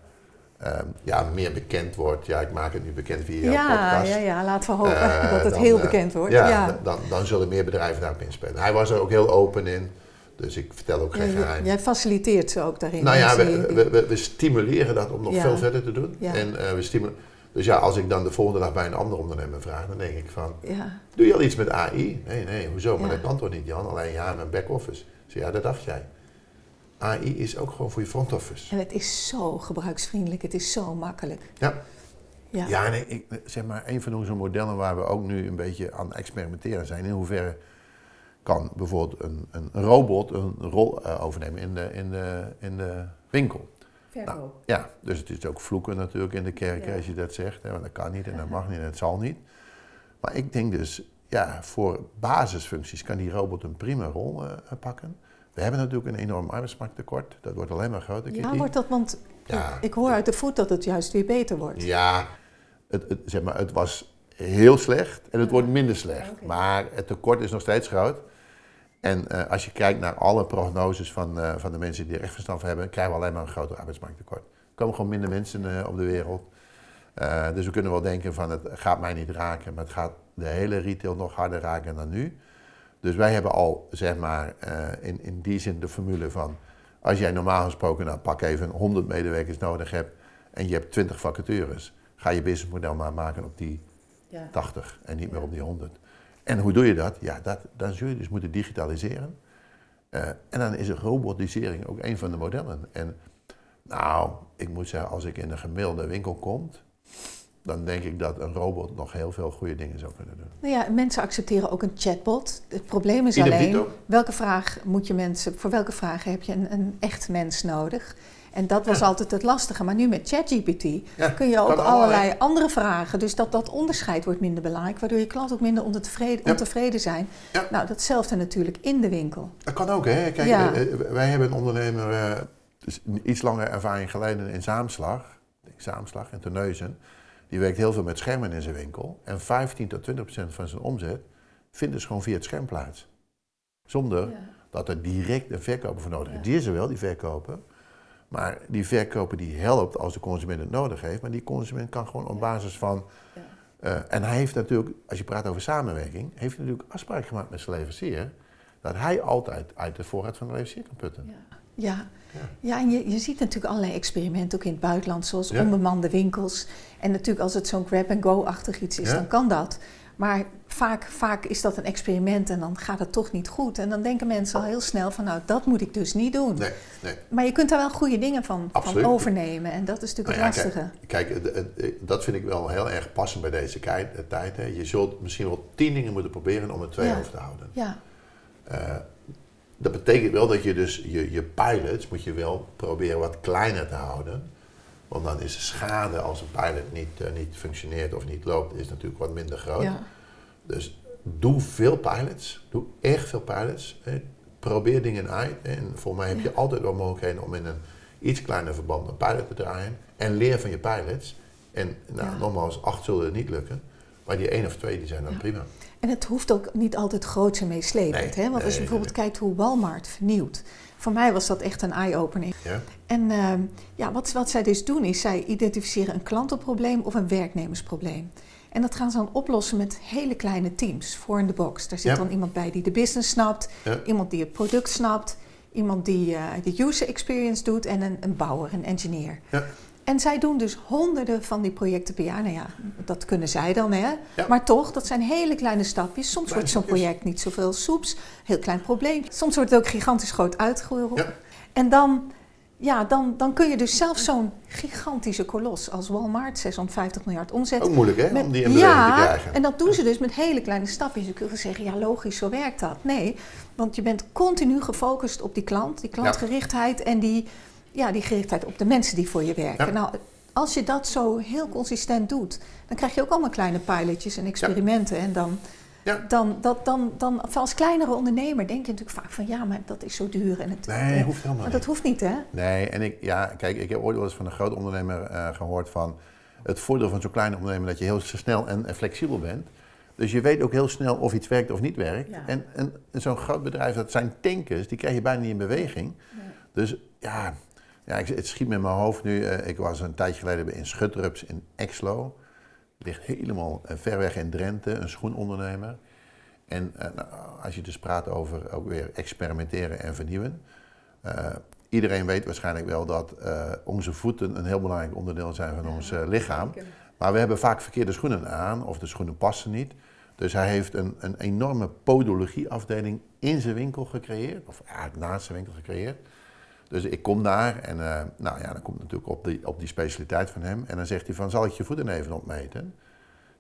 um, ja, meer bekend wordt. Ja, ik maak het nu bekend via ja, podcast. Ja, ja, laten we hopen uh, dat het dan, heel bekend wordt. Ja, ja. Dan, dan, dan zullen meer bedrijven daarop inspelen. Hij was er ook heel open in. Dus ik vertel ook geen geheim. Jij faciliteert ze ook daarin. Nou ja, we, we, we, we stimuleren dat om nog ja. veel verder te doen. Ja. En, uh, we stimu- dus ja, als ik dan de volgende dag bij een ander ondernemer vraag, dan denk ik van, ja. doe je al iets met A I? Nee, nee, hoezo? Ja. Maar dat kan toch niet, Jan? Alleen ja, mijn back-office. Dus ja, dat dacht jij. A I is ook gewoon voor je front-office. En het is zo gebruiksvriendelijk, het is zo makkelijk. Ja, ja. ja nee, ik, zeg maar, een van onze modellen waar we ook nu een beetje aan experimenteren zijn, in hoeverre kan bijvoorbeeld een, een robot een rol uh, overnemen in de, in de, in de winkel. Verkoop. Nou, ja, dus het is ook vloeken natuurlijk in de kerk ja. als je dat zegt. Hè, want dat kan niet en dat mag niet en dat zal niet. Maar ik denk dus, ja, voor basisfuncties kan die robot een prima rol uh, pakken. We hebben natuurlijk een enorm arbeidsmarkttekort. Dat wordt alleen maar groter. Ja, wordt dat, want ja, ik hoor uit de voet dat het juist weer beter wordt. Ja, het, het, zeg maar, het was heel slecht en het ja. wordt minder slecht. Ja, okay. Maar het tekort is nog steeds groot. En uh, als je kijkt naar alle prognoses van, uh, van de mensen die er echt verstand van hebben, krijgen we alleen maar een groter arbeidsmarkttekort. Er komen gewoon minder mensen uh, op de wereld. Uh, dus we kunnen wel denken van, het gaat mij niet raken, maar het gaat de hele retail nog harder raken dan nu. Dus wij hebben al, zeg maar, uh, in, in die zin de formule van, als jij normaal gesproken, nou pak even honderd medewerkers nodig hebt en je hebt twintig vacatures, ga je businessmodel maar maken op die ja. tachtig en niet meer op die honderd. En hoe doe je dat? Ja, dat, dan zul je dus moeten digitaliseren. Uh, en dan is robotisering ook een van de modellen. En nou, ik moet zeggen, als ik in een gemiddelde winkel kom, dan denk ik dat een robot nog heel veel goede dingen zou kunnen doen. Nou ja, mensen accepteren ook een chatbot. Het probleem is Ieder alleen, welke vraag moet je mensen, voor welke vragen heb je een, een echt mens nodig? En dat was ja. altijd het lastige. Maar nu met ChatGPT ja, kun je ook allerlei, allerlei andere vragen. Dus dat, dat onderscheid wordt minder belangrijk, waardoor je klanten ook minder ontevreden, ja. ontevreden zijn. Ja. Nou, datzelfde natuurlijk in de winkel. Dat kan ook, hè? Kijk, ja. wij hebben een ondernemer, uh, dus iets langer ervaring geleden in Zaamslag, Zaamslag en Terneuzen. Die werkt heel veel met schermen in zijn winkel. En vijftien tot twintig procent van zijn omzet vindt dus gewoon via het scherm plaats. Zonder ja. dat er direct een verkoper voor nodig is. Ja. Die is er wel, die verkoper. Maar die verkoper die helpt als de consument het nodig heeft. Maar die consument kan gewoon op basis van... Ja. Uh, en hij heeft natuurlijk, als je praat over samenwerking... heeft hij natuurlijk afspraak gemaakt met zijn leverancier... dat hij altijd uit de voorraad van de leverancier kan putten. Ja, ja. ja. ja en je, je ziet natuurlijk allerlei experimenten ook in het buitenland... zoals ja. onbemande winkels. En natuurlijk als het zo'n grab-and-go-achtig iets is, ja. dan kan dat... Maar vaak, vaak is dat een experiment en dan gaat het toch niet goed. En dan denken mensen al heel snel van, nou, dat moet ik dus niet doen. Nee, nee. Maar je kunt daar wel goede dingen van, van overnemen en dat is natuurlijk nou ja, het lastige. Kijk, kijk, dat vind ik wel heel erg passend bij deze kei- tijd. Hè. Je zult misschien wel tien dingen moeten proberen om het twee ja. over te houden. Ja. Uh, dat betekent wel dat je dus je, je pilots moet je wel proberen wat kleiner te houden. Want dan is de schade als een pilot niet, uh, niet functioneert of niet loopt, is natuurlijk wat minder groot. Ja. Dus doe veel pilots, doe echt veel pilots. Hè. Probeer dingen uit. Hè. En voor mij heb ja. je altijd wel mogelijkheden om in een iets kleiner verband een pilot te draaien. En leer van je pilots. En nou, ja. nogmaals, acht zullen het niet lukken. Maar die één of twee die zijn dan ja. prima. En het hoeft ook niet altijd groots en meeslepend. Nee, hè? Want nee, als je bijvoorbeeld nee. kijkt hoe Walmart vernieuwt. Voor mij was dat echt een eye-opening. Ja. En uh, ja, wat, wat zij dus doen is, zij identificeren een klantenprobleem of een werknemersprobleem. En dat gaan ze dan oplossen met hele kleine teams, voor in de box. Daar zit ja. dan iemand bij die de business snapt, ja. iemand die het product snapt, iemand die uh, de user experience doet en een, een bouwer, een engineer. Ja. En zij doen dus honderden van die projecten per jaar. Nou ja, dat kunnen zij dan, hè. Ja. Maar toch, dat zijn hele kleine stapjes. Soms wordt zo'n project niet zoveel soeps. Heel klein probleem. Soms wordt het ook gigantisch groot uitgerold. Ja. En dan, ja, dan, dan kun je dus zelf zo'n gigantische kolos als Walmart, zeshonderdvijftig miljard omzet. Ook moeilijk, hè, met, om die in beweging ja, te krijgen. En dat doen ze dus met hele kleine stapjes. Je kunt zeggen, ja, logisch, zo werkt dat. Nee, want je bent continu gefocust op die klant, die klantgerichtheid en die... Ja, die gerichtheid op de mensen die voor je werken. Ja. Nou, als je dat zo heel consistent doet, dan krijg je ook allemaal kleine pilotjes en experimenten. Ja. En dan, ja. dan, dat, dan, dan, als kleinere ondernemer denk je natuurlijk vaak van ja, maar dat is zo duur. En het, nee, dat hoeft helemaal niet. Dat hoeft niet, hè? Nee, en ik, ja, kijk, ik heb ooit wel eens van een grote ondernemer uh, gehoord van het voordeel van zo'n kleine ondernemer dat je heel snel en, en flexibel bent. Dus je weet ook heel snel of iets werkt of niet werkt. Ja. En, en, en zo'n groot bedrijf, dat zijn tankers, die krijg je bijna niet in beweging. Ja. Dus ja... Ja, het schiet me in mijn hoofd nu. Ik was een tijdje geleden in Schutrups in Exlo. Ligt helemaal ver weg in Drenthe, een schoenondernemer. En nou, als je dus praat over ook weer experimenteren en vernieuwen. Uh, iedereen weet waarschijnlijk wel dat uh, onze voeten een heel belangrijk onderdeel zijn van ons uh, lichaam. Maar we hebben vaak verkeerde schoenen aan of de schoenen passen niet. Dus hij heeft een, een enorme podologieafdeling in zijn winkel gecreëerd. Of ja, naast zijn winkel gecreëerd. Dus ik kom daar en uh, nou ja, dan komt het natuurlijk op die, op die specialiteit van hem. En dan zegt hij van, zal ik je voeten even opmeten?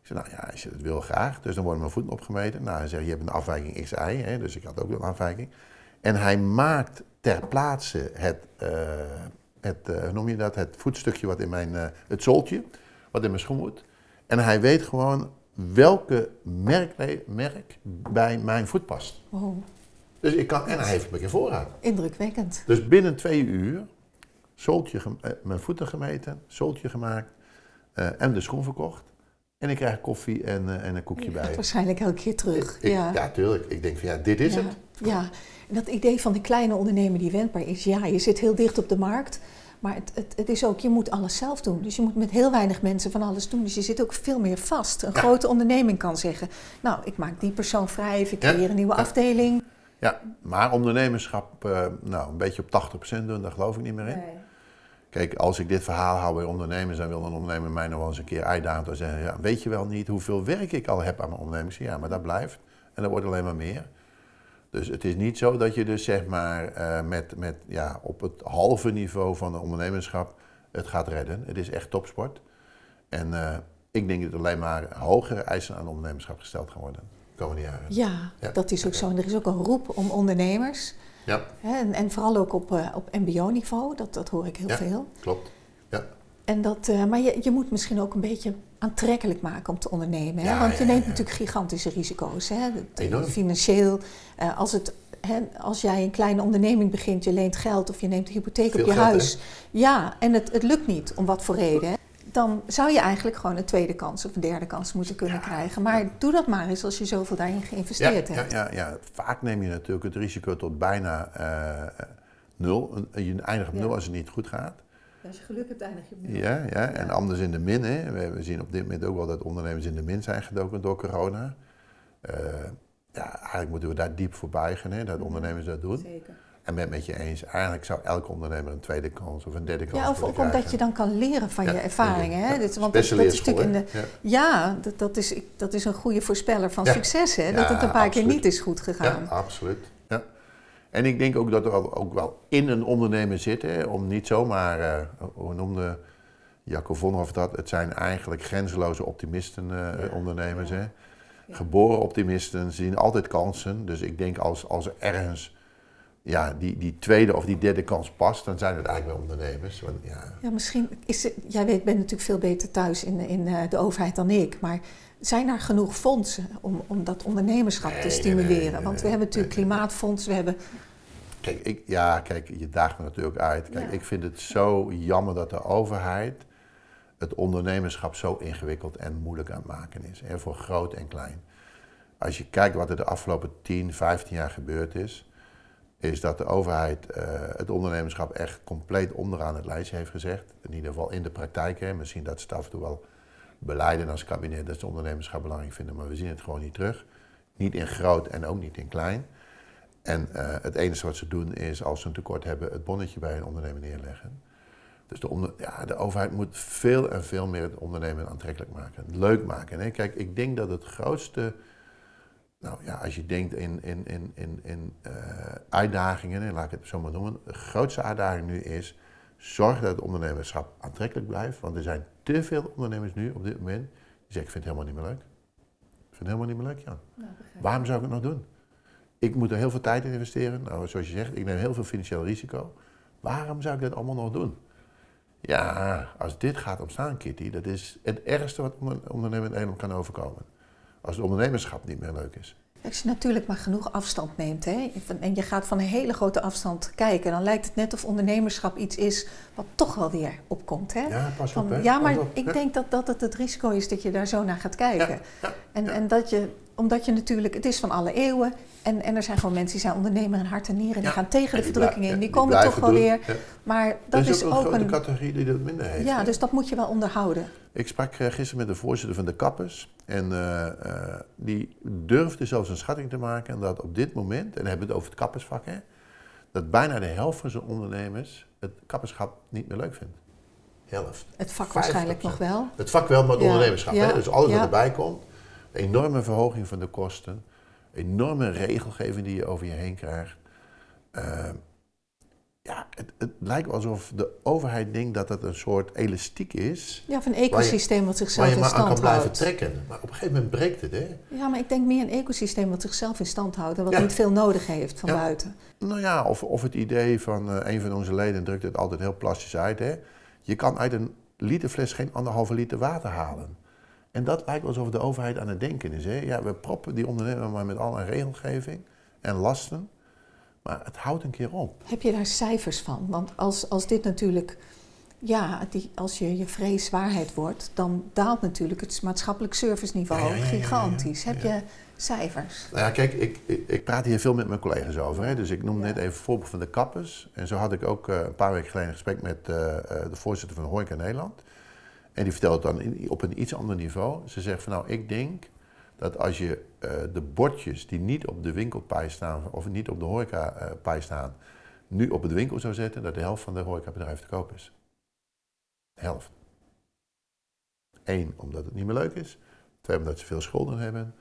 Ik zeg, nou ja, als je dat wil graag. Dus dan worden mijn voeten opgemeten. Nou, hij zegt, je hebt een afwijking X Y, hè, dus ik had ook een afwijking. En hij maakt ter plaatse het, uh, het uh, hoe noem je dat, het voetstukje wat in mijn, uh, het zooltje, wat in mijn schoen moet. En hij weet gewoon welke merk, merk bij mijn voet past. Wow. Dus ik kan, en hij heeft me geen voorraad. Indrukwekkend. Dus binnen twee uur, zooltje, mijn voeten gemeten, zooltje gemaakt uh, en de schoen verkocht. En ik krijg koffie en, uh, en een koekje je bij. Je waarschijnlijk elke keer terug. Ik, ja. Ik, ja, tuurlijk. Ik denk van ja, dit is ja. het. Ja, en dat idee van de kleine ondernemer die wendbaar is. Ja, je zit heel dicht op de markt. Maar het, het, het is ook, je moet alles zelf doen. Dus je moet met heel weinig mensen van alles doen. Dus je zit ook veel meer vast. Een ja. grote onderneming kan zeggen, nou, ik maak die persoon vrij, ik creëer ja. een nieuwe ja. afdeling. Ja, maar ondernemerschap uh, nou, een beetje op tachtig procent doen, daar geloof ik niet meer in. Nee. Kijk, als ik dit verhaal hou bij ondernemers, dan wil een ondernemer mij nog wel eens een keer uitdagen en zeggen, ja, weet je wel niet hoeveel werk ik al heb aan mijn onderneming? Ja, maar dat blijft en dat wordt alleen maar meer. Dus het is niet zo dat je dus zeg maar uh, met, met, ja, op het halve niveau van de ondernemerschap het gaat redden. Het is echt topsport. En uh, ik denk dat er alleen maar hogere eisen aan ondernemerschap gesteld gaan worden. Ja, ja, dat is ook zo. En er is ook een roep om ondernemers. Ja. En, en vooral ook op, uh, op mbo-niveau, dat, dat hoor ik heel ja, veel. Klopt. Ja. En dat, uh, maar je, je moet misschien ook een beetje aantrekkelijk maken om te ondernemen. Hè? Ja, want je neemt ja, ja. natuurlijk gigantische risico's. Hè? Het, financieel, uh, als, het, hè, als jij een kleine onderneming begint, je leent geld of je neemt een hypotheek veel op je geld, huis. Hè? Ja, en het, het lukt niet, om wat voor reden. Hè? Dan zou je eigenlijk gewoon een tweede kans of een derde kans moeten kunnen ja, krijgen. Maar ja. doe dat maar eens als je zoveel daarin geïnvesteerd ja, hebt. Ja, ja, ja, vaak neem je natuurlijk het risico tot bijna uh, nul. Je eindigt op ja. nul als het niet goed gaat. Ja, als je geluk hebt, eindig je op nul. Ja, ja. ja. en anders in de min. Hè. We, we zien op dit moment ook wel dat ondernemers in de min zijn gedoken door corona. Uh, ja, eigenlijk moeten we daar diep voor buigen, hè, dat ondernemers dat doen. Zeker. En ben het met je eens, eigenlijk zou elke ondernemer een tweede kans of een derde kans ja, of ook krijgen. Omdat je dan kan leren van ja, je ervaringen. Ja, hè? Dit, want dat, dat is natuurlijk in de, ja, ja dat, dat, is, dat is een goede voorspeller van ja. succes, hè? Dat ja, het een paar absoluut. keer niet is goed gegaan. Ja, absoluut. Ja. En ik denk ook dat er ook wel in een ondernemer zit, hè, om niet zomaar, uh, hoe noemde Jacob Vonhoff dat, het zijn eigenlijk grenzeloze optimisten uh, ja. ondernemers. Ja. Hè? Ja. Geboren optimisten, zien altijd kansen. Dus ik denk als, als er ergens... Ja, die, die tweede of die derde kans past, dan zijn het eigenlijk wel ondernemers. Want, ja. ja, misschien is het, jij weet, bent natuurlijk veel beter thuis in, in de overheid dan ik, maar zijn er genoeg fondsen om, om dat ondernemerschap nee, te stimuleren? Nee, nee, nee, want we hebben natuurlijk nee, klimaatfonds, we hebben... Kijk, ik, ja, kijk, je daagt me natuurlijk uit. Kijk, ja. ik vind het zo jammer dat de overheid het ondernemerschap zo ingewikkeld en moeilijk aan het maken is. Hè, voor groot en klein. Als je kijkt wat er de afgelopen tien, vijftien jaar gebeurd is, is dat de overheid uh, het ondernemerschap echt compleet onderaan het lijstje heeft gezegd. In ieder geval in de praktijk. Hè. Misschien dat ze het af en toe wel beleiden als kabinet dat ze ondernemerschap belangrijk vinden, maar we zien het gewoon niet terug. Niet in groot en ook niet in klein. En uh, het enige wat ze doen is, als ze een tekort hebben, het bonnetje bij een ondernemer neerleggen. Dus de, onder, ja, de overheid moet veel en veel meer het ondernemen aantrekkelijk maken, leuk maken. Nee, kijk, ik denk dat het grootste, nou ja, als je denkt in, in, in, in, in uh, uitdagingen, nee, laat ik het zo maar noemen, de grootste uitdaging nu is, zorg dat het ondernemerschap aantrekkelijk blijft. Want er zijn te veel ondernemers nu op dit moment die zeggen, ik vind het helemaal niet meer leuk. Ik vind het helemaal niet meer leuk, Jan. Nou, waarom zou ik het nog doen? Ik moet er heel veel tijd in investeren. Nou, zoals je zegt, ik neem heel veel financieel risico. Waarom zou ik dat allemaal nog doen? Ja, als dit gaat ontstaan, Kitty, dat is het ergste wat een ondernemer in Nederland kan overkomen. Als het ondernemerschap niet meer leuk is. Als je natuurlijk maar genoeg afstand neemt, hè, en je gaat van een hele grote afstand kijken, dan lijkt het net of ondernemerschap iets is wat toch wel weer opkomt. Hè? Ja, pas op, hè? Ja, maar op, ik denk dat, dat het het risico is dat je daar zo naar gaat kijken. Ja, ja, en, ja. en dat je, omdat je natuurlijk, het is van alle eeuwen, en, en er zijn gewoon mensen die zijn ondernemer in hart en nieren, die ja. gaan tegen de verdrukking in, die, die komen toch wel weer. Ja. Maar dat is, is ook een grote een, categorie die dat minder heeft. Ja, hè? Dus dat moet je wel onderhouden. Ik sprak gisteren met de voorzitter van de kappers en uh, uh, die durfde zelfs een schatting te maken dat op dit moment, en dan hebben we het over het kappersvak, hè, dat bijna de helft van zijn ondernemers het kapperschap niet meer leuk vindt. Helft. Het vak vijftig procent waarschijnlijk nog wel. Het vak wel, maar het ja. ondernemerschap. Ja. Hè? Dus alles ja. wat erbij komt, een enorme verhoging van de kosten, enorme regelgeving die je over je heen krijgt. Uh, Ja, het, het lijkt wel alsof de overheid denkt dat dat een soort elastiek is. Ja, van een ecosysteem je, wat zichzelf in stand houdt. Waar je maar aan kan blijven trekken. Maar op een gegeven moment breekt het, hè? Ja, maar ik denk meer een ecosysteem wat zichzelf in stand houdt en wat ja. niet veel nodig heeft van ja. buiten. Nou ja, of, of het idee van uh, een van onze leden drukt het altijd heel plastisch uit, hè? Je kan uit een literfles geen anderhalve liter water halen. En dat lijkt wel alsof de overheid aan het denken is, hè? Ja, we proppen die ondernemer maar met allerlei regelgeving en lasten. Maar het houdt een keer op. Heb je daar cijfers van? Want als, als dit natuurlijk, ja, die, als je je vrees waarheid wordt, dan daalt natuurlijk het maatschappelijk serviceniveau ja, ja, ja, gigantisch. Ja, ja, ja. Heb je cijfers? Nou ja, kijk, ik, ik, ik praat hier veel met mijn collega's over, hè? Dus ik noemde ja. net even het voorbeeld van de kappers. En zo had ik ook uh, een paar weken geleden een gesprek met uh, de voorzitter van Horeca Nederland. En die vertelde dan op een iets ander niveau. Ze zegt van nou, ik denk dat als je uh, de bordjes die niet op de winkelpij staan, of niet op de horecapij staan, nu op de winkel zou zetten, dat de helft van de horecabedrijven te koop is. De helft. Eén, omdat het niet meer leuk is. Twee, omdat ze veel schulden hebben.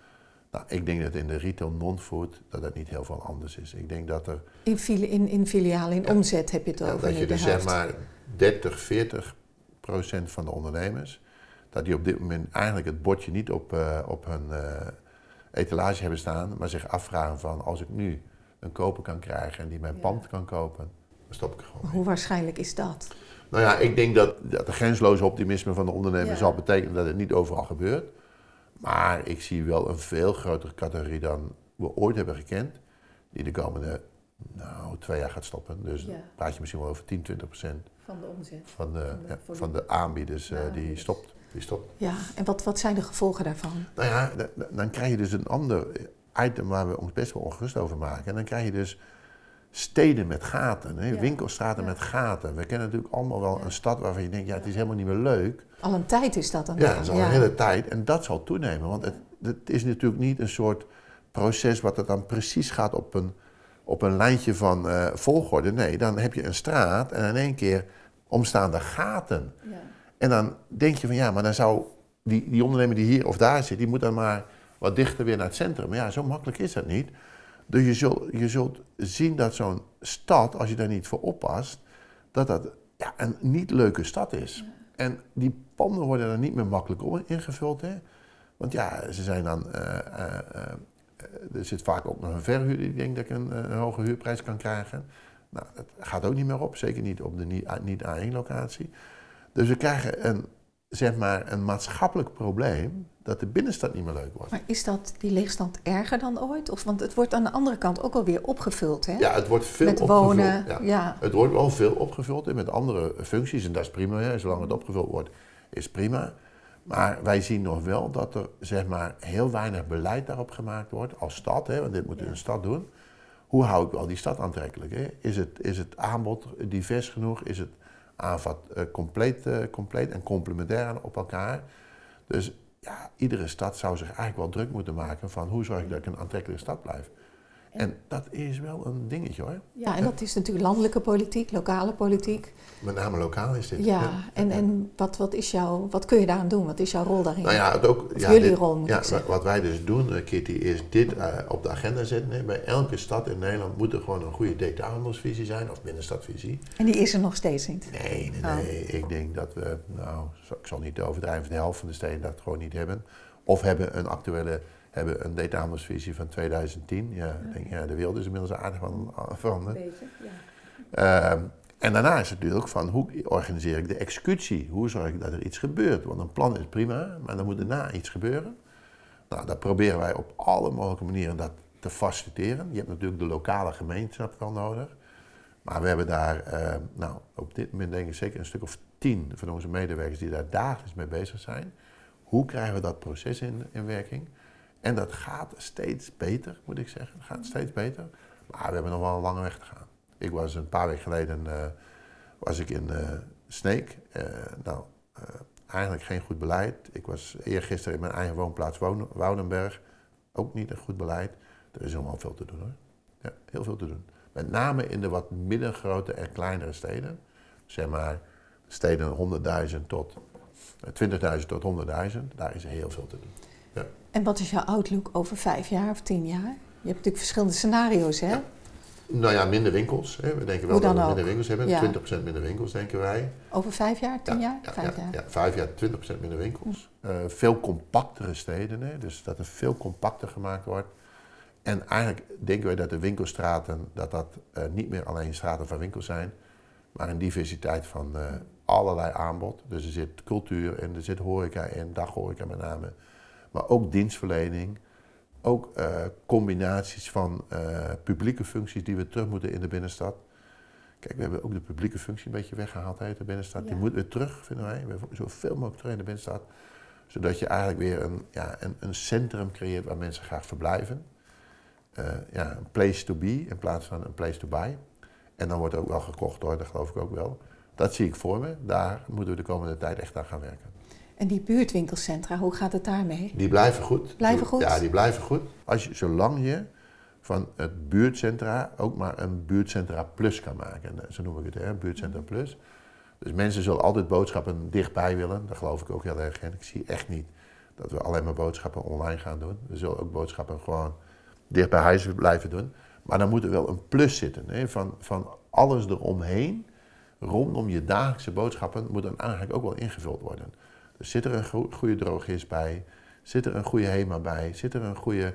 Nou, ik denk dat in de retail non-food dat dat niet heel veel anders is. Ik denk dat er... In, fili- in, in filialen, in ja, omzet heb je het ja, over. Dat je dus zeg maar dertig, veertig procent van de ondernemers, dat die op dit moment eigenlijk het bordje niet op, uh, op hun uh, etalage hebben staan, maar zich afvragen van als ik nu een koper kan krijgen en die mijn ja. pand kan kopen, dan stop ik er gewoon. Hoe waarschijnlijk is dat? Nou ja, ik denk dat, dat de grensloze optimisme van de ondernemer ja. zal betekenen dat het niet overal gebeurt. Maar ik zie wel een veel grotere categorie dan we ooit hebben gekend, die de komende nou, twee jaar gaat stoppen. Dus ja. praat je misschien wel over tien, twintig procent van de omzet, van de, van de, ja, van de aanbieders uh, die stopt. Die stopt. Ja, en wat, wat zijn de gevolgen daarvan? Nou ja, dan, dan krijg je dus een ander item waar we ons best wel ongerust over maken. En dan krijg je dus steden met gaten, hè? Ja. Winkelstraten ja. met gaten. We kennen natuurlijk allemaal wel ja. een stad waarvan je denkt, ja, het is helemaal niet meer leuk. Al een tijd is dat dan. Ja, dat is al ja. een hele tijd. En dat zal toenemen, want het, het is natuurlijk niet een soort proces wat het dan precies gaat op een, op een lijntje van uh, volgorde. Nee, dan heb je een straat en in één keer omstaan de gaten. Ja. En dan denk je van ja, maar dan zou die, die ondernemer die hier of daar zit, die moet dan maar wat dichter weer naar het centrum. Maar ja, zo makkelijk is dat niet. Dus je zult, je zult zien dat zo'n stad, als je daar niet voor oppast, dat dat ja, een niet leuke stad is. Ja. En die panden worden dan niet meer makkelijk om ingevuld. Hè? Want ja, ze zijn dan, uh, uh, uh, er zit vaak ook nog een verhuur die denkt dat ik een, een hoge huurprijs kan krijgen. Nou, dat gaat ook niet meer op, zeker niet op de niet A één locatie. Dus we krijgen een, zeg maar, een maatschappelijk probleem dat de binnenstad niet meer leuk wordt. Maar is dat die leegstand erger dan ooit? Of, want het wordt aan de andere kant ook alweer opgevuld, hè? Ja, het wordt veel met opgevuld. Wonen, ja. Ja. Het wordt wel veel opgevuld en met andere functies. En dat is prima, hè? Zolang het opgevuld wordt, is prima. Maar wij zien nog wel dat er zeg maar, heel weinig beleid daarop gemaakt wordt als stad. Hè? Want dit moet ja. een stad doen. Hoe hou ik wel die stad aantrekkelijk? Hè? Is het, is het aanbod divers genoeg? Is het aanvat uh, compleet, uh, compleet en complementair op elkaar. Dus ja, iedere stad zou zich eigenlijk wel druk moeten maken van hoe zorg ik dat ik een aantrekkelijke stad blijf. Ja. En dat is wel een dingetje hoor. Ja, en dat is natuurlijk landelijke politiek, lokale politiek. Met name lokaal is dit. Ja, ja. en, en wat, wat is jouw, wat kun je daaraan doen? Wat is jouw rol daarin? Nou ja, het ook, ja, jullie dit, rol moet ja, ik zeggen. Wat wij dus doen, Kitty, is dit uh, op de agenda zetten. Hè. Bij elke stad in Nederland moet er gewoon een goede detailhandelsvisie zijn of binnenstadvisie. En die is er nog steeds niet? Nee, nee, nee. Oh. Ik denk dat we, nou, ik zal niet overdrijven, de helft van de steden dat gewoon niet hebben. Of hebben een actuele... hebben een detailhandelsvisie van tweeduizend tien. Ja, ja. Denk, ja, de wereld is inmiddels aardig van veranderd. Ja. Um, en daarna is het natuurlijk van hoe organiseer ik de executie? Hoe zorg ik dat er iets gebeurt? Want een plan is prima, maar dan moet daarna iets gebeuren. Nou, dat proberen wij op alle mogelijke manieren dat te faciliteren. Je hebt natuurlijk de lokale gemeenschap wel nodig. Maar we hebben daar, uh, nou, op dit moment denk ik zeker een stuk of tien van onze medewerkers die daar dagelijks mee bezig zijn. Hoe krijgen we dat proces in, in werking? En dat gaat steeds beter, moet ik zeggen. Dat gaat steeds beter. Maar we hebben nog wel een lange weg te gaan. Ik was een paar weken geleden uh, was ik in uh, Sneek. Uh, nou, uh, eigenlijk geen goed beleid. Ik was eergisteren in mijn eigen woonplaats Woudenberg. Ook niet een goed beleid. Er is helemaal veel te doen hoor. Ja, heel veel te doen. Met name in de wat middengrote en kleinere steden. Zeg maar steden honderdduizend tot twintigduizend tot honderdduizend. Daar is heel veel te doen. Ja. En wat is jouw outlook over vijf jaar of tien jaar? Je hebt natuurlijk verschillende scenario's, hè? Ja. Nou ja, minder winkels. Hè. We denken wel dat we ook minder winkels hebben. Ja. twintig procent minder winkels, denken wij. Over vijf jaar, tien ja, jaar? Ja, vijf ja, jaar, ja, vijf jaar twintig procent minder winkels. Uh, veel compactere steden, hè. Dus dat er veel compacter gemaakt wordt. En eigenlijk denken wij dat de winkelstraten, dat dat uh, niet meer alleen straten van winkels zijn, maar een diversiteit van uh, allerlei aanbod. Dus er zit cultuur in, er zit horeca in, daghoreca met name. Maar ook dienstverlening, ook uh, combinaties van uh, publieke functies die we terug moeten in de binnenstad. Kijk, we hebben ook de publieke functie een beetje weggehaald uit de binnenstad. Ja. Die moet weer terug, vinden wij. We hebben zoveel mogelijk terug in de binnenstad. Zodat je eigenlijk weer een, ja, een, een centrum creëert waar mensen graag verblijven. Uh, ja, een place to be in plaats van een place to buy. En dan wordt er ook wel gekocht hoor, dat geloof ik ook wel. Dat zie ik voor me. Daar moeten we de komende tijd echt aan gaan werken. En die buurtwinkelcentra, hoe gaat het daarmee? Die blijven goed. Blijven goed? Ja, die blijven goed. Als je, zolang je van het buurtcentra ook maar een buurtcentra plus kan maken. En zo noem ik het, hè, buurtcentra plus. Dus mensen zullen altijd boodschappen dichtbij willen. Daar geloof ik ook heel erg in. Ik zie echt niet dat we alleen maar boodschappen online gaan doen. We zullen ook boodschappen gewoon dicht bij huis blijven doen. Maar dan moet er wel een plus zitten. Hè, van, van alles eromheen, rondom je dagelijkse boodschappen, moet dan eigenlijk ook wel ingevuld worden. Dus zit er een go- goede drogist bij, zit er een goede Hema bij, zit er een goede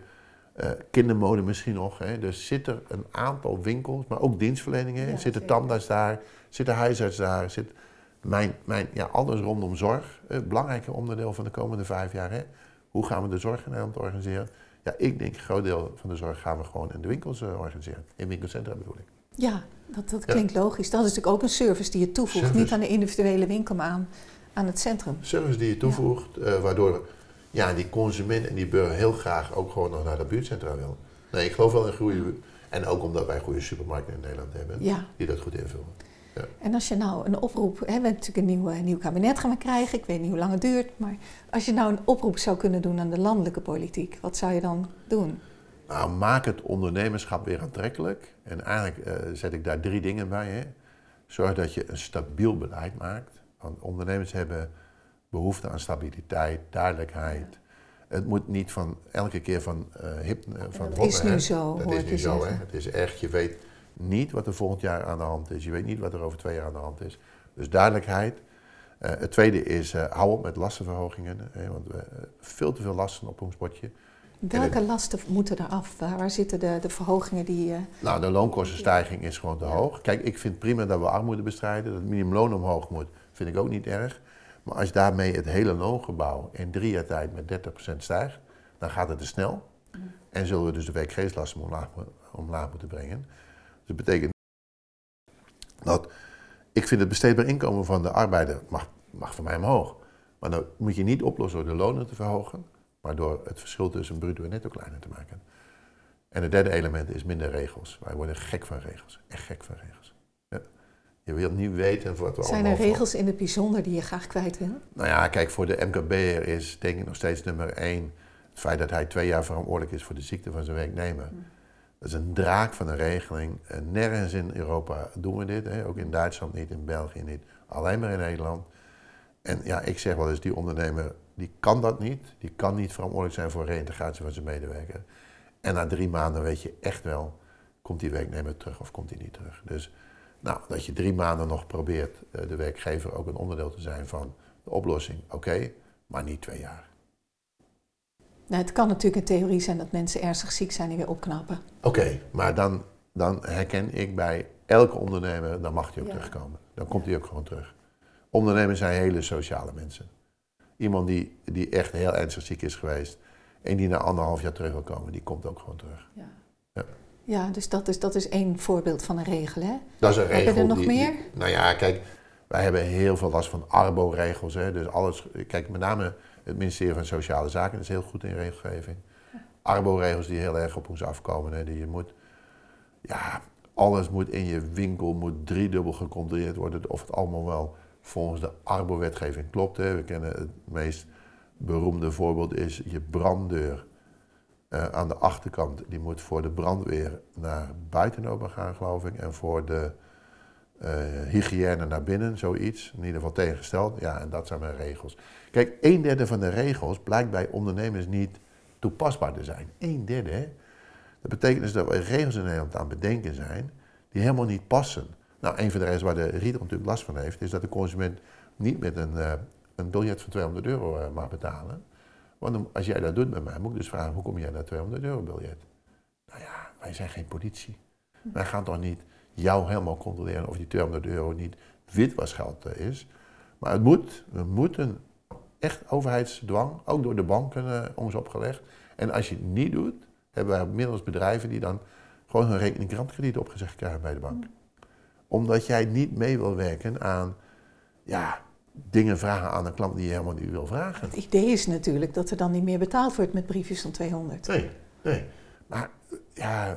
uh, kindermode misschien nog. Hè? Dus zit er een aantal winkels, maar ook dienstverleningen. Ja, zit er tandarts daar, zit er huisarts daar, zit mijn, mijn, ja, alles rondom zorg. Een belangrijk onderdeel van de komende vijf jaar. Hè? Hoe gaan we de zorg in Nederland organiseren? Ja, ik denk een groot deel van de zorg gaan we gewoon in de winkels uh, organiseren. In winkelcentra bedoel ik. Ja, dat, dat klinkt ja. logisch. Dat is natuurlijk ook een service die je toevoegt, service. Niet aan de individuele winkel, maar aan... Aan het centrum. Service die je toevoegt, ja. uh, waardoor ja, die consument en die burger heel graag ook gewoon nog naar de buurtcentra wil. Nee, ik geloof wel in goede. En ook omdat wij goede supermarkten in Nederland hebben, ja. die dat goed invullen. Ja. En als je nou een oproep, hè, we hebben natuurlijk een nieuw, een nieuw kabinet gaan krijgen, ik weet niet hoe lang het duurt, maar als je nou een oproep zou kunnen doen aan de landelijke politiek, wat zou je dan doen? Nou, maak het ondernemerschap weer aantrekkelijk. En eigenlijk uh, zet ik daar drie dingen bij. Hè. Zorg dat je een stabiel beleid maakt. Want ondernemers hebben behoefte aan stabiliteit, duidelijkheid. Ja. Het moet niet van elke keer van uh, hip... Uh, van dat is nu zo, dat hoor is nu zo, hè. Het is echt, je weet niet wat er volgend jaar aan de hand is. Je weet niet wat er over twee jaar aan de hand is. Dus duidelijkheid. Uh, het tweede is, uh, hou op met lastenverhogingen. Hè, want we uh, veel te veel lasten op ons bordje. Welke het, lasten moeten er af? Waar, waar zitten de, de verhogingen die... Uh... Nou, de loonkostenstijging is gewoon te ja. hoog. Kijk, ik vind prima dat we armoede bestrijden, dat het minimumloon omhoog moet. Vind ik ook niet erg. Maar als daarmee het hele loongebouw in drie jaar tijd met dertig procent stijgt, dan gaat het te snel. En zullen we dus de werkgeverslasten omlaag, omlaag moeten brengen. Dus dat betekent dat ik vind het besteedbaar inkomen van de arbeider mag, mag voor mij omhoog. Maar dat moet je niet oplossen door de lonen te verhogen, maar door het verschil tussen bruto en netto kleiner te maken. En het derde element is minder regels. Wij worden gek van regels. Echt gek van regels. Ja. Je wilt niet weten wat we Zijn er regels van. In het bijzonder die je graag kwijt wil? Nou ja, kijk, voor de M K B'er is denk ik nog steeds nummer één... het feit dat hij twee jaar verantwoordelijk is voor de ziekte van zijn werknemer. Mm. Dat is een draak van een regeling. Nergens in Europa doen we dit. Hè? Ook in Duitsland niet, in België niet. Alleen maar in Nederland. En ja, ik zeg wel eens, die ondernemer die kan dat niet. Die kan niet verantwoordelijk zijn voor reïntegratie van zijn medewerker. En na drie maanden weet je echt wel, komt die werknemer terug of komt hij niet terug. Dus nou, dat je drie maanden nog probeert de werkgever ook een onderdeel te zijn van de oplossing. Oké, okay, maar niet twee jaar. Nou, het kan natuurlijk in theorie zijn dat mensen ernstig ziek zijn die weer opknappen. Oké, okay, maar dan, dan herken ik bij elke ondernemer, dan mag hij ook ja. terugkomen. Dan komt hij ja. ook gewoon terug. Ondernemers zijn hele sociale mensen. Iemand die, die echt heel ernstig ziek is geweest en die na anderhalf jaar terug wil komen, die komt ook gewoon terug. Ja, ja. ja dus dat is, dat is één voorbeeld van een regel, hè? Dat is een regel. Heb je er nog die, meer? Die, nou ja, kijk, wij hebben heel veel last van arbo-regels, hè? Dus alles, kijk, met name het ministerie van Sociale Zaken is heel goed in regelgeving. Arbo-regels die heel erg op ons afkomen, hè? Die je moet, ja, alles moet in je winkel, moet driedubbel gecontroleerd worden, of het allemaal wel volgens de arbo-wetgeving klopt. Hè. We kennen het meest beroemde voorbeeld is je branddeur uh, aan de achterkant. Die moet voor de brandweer naar buiten open gaan, geloof ik. En voor de uh, hygiëne naar binnen, zoiets. In ieder geval tegengesteld. Ja, en dat zijn mijn regels. Kijk, een derde van de regels blijkt bij ondernemers niet toepasbaar te zijn. Een derde, hè? Dat betekent dus dat we regels in Nederland aan het bedenken zijn die helemaal niet passen. Nou, een van de regels waar de retail natuurlijk last van heeft, is dat de consument niet met een, uh, een biljet van tweehonderd euro uh, mag betalen. Want als jij dat doet met mij, moet ik dus vragen, hoe kom jij naar tweehonderd euro biljet? Nou ja, wij zijn geen politie. Wij gaan toch niet jou helemaal controleren of die tweehonderd euro niet witwasgeld uh, is. Maar het moet, we moeten echt overheidsdwang, ook door de banken uh, ons opgelegd. En als je het niet doet, hebben wij inmiddels bedrijven die dan gewoon hun rekening grantkrediet opgezegd krijgen bij de bank. Omdat jij niet mee wil werken aan ja, dingen vragen aan een klant die je helemaal niet wil vragen. Het idee is natuurlijk dat er dan niet meer betaald wordt met briefjes van tweehonderd. Nee, nee. Maar ja,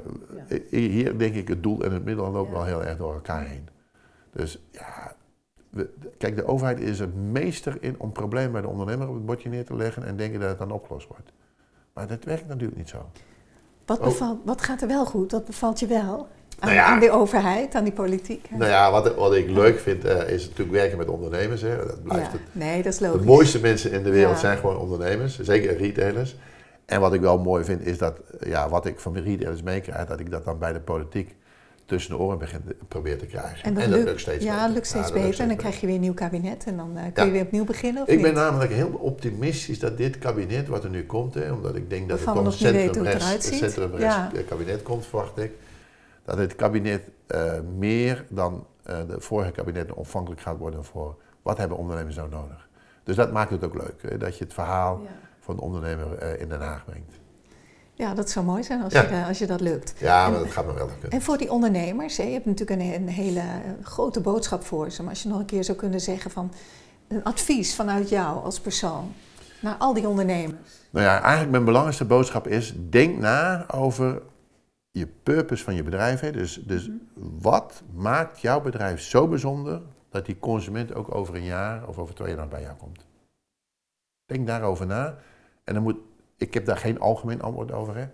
ja. hier denk ik het doel en het middel lopen ja. wel heel erg door elkaar heen. Dus ja, we, kijk, de overheid is het meester in om problemen bij de ondernemer op het bordje neer te leggen en denken dat het dan opgelost wordt. Maar dat werkt natuurlijk niet zo. Wat, bevalt, wat gaat er wel goed? Wat bevalt je wel? Aan, nou ja, aan die overheid, aan die politiek. Hè? Nou ja, wat, wat ik leuk vind uh, is natuurlijk werken met ondernemers. Hè. Dat blijft ja, het, nee, dat is logisch. De mooiste mensen in de wereld ja. zijn gewoon ondernemers, zeker retailers. En wat ik wel mooi vind is dat, ja, wat ik van de retailers meekrijg, dat ik dat dan bij de politiek tussen de oren begin te, probeer te krijgen. En dat, en dat lukt, lukt steeds ja, beter. Ja, lukt steeds ja, beter. Lukt steeds en dan beter. Krijg je weer een nieuw kabinet en dan uh, kun ja. je weer opnieuw beginnen. Of ik niet? ben namelijk heel optimistisch dat dit kabinet, wat er nu komt, hè, omdat ik denk dat het van centrum-rechts kabinet komt, verwacht ik. Dat het kabinet uh, meer dan uh, de vorige kabinet ontvankelijk gaat worden voor wat hebben ondernemers nou nodig. Dus dat maakt het ook leuk, hè? Dat je het verhaal ja. van de ondernemer uh, in Den Haag brengt. Ja, dat zou mooi zijn als, ja. je, uh, als je dat lukt. Ja, en, maar dat gaat me wel lukken. En voor die ondernemers, hè, je hebt natuurlijk een, een hele grote boodschap voor ze. Maar als je nog een keer zou kunnen zeggen van een advies vanuit jou als persoon naar al die ondernemers. Nou ja, eigenlijk mijn belangrijkste boodschap is, denk na over je purpose van je bedrijf, hè? Dus, dus wat maakt jouw bedrijf zo bijzonder dat die consument ook over een jaar of over twee jaar bij jou komt? Denk daarover na. En dan moet, ik heb daar geen algemeen antwoord over. Hè?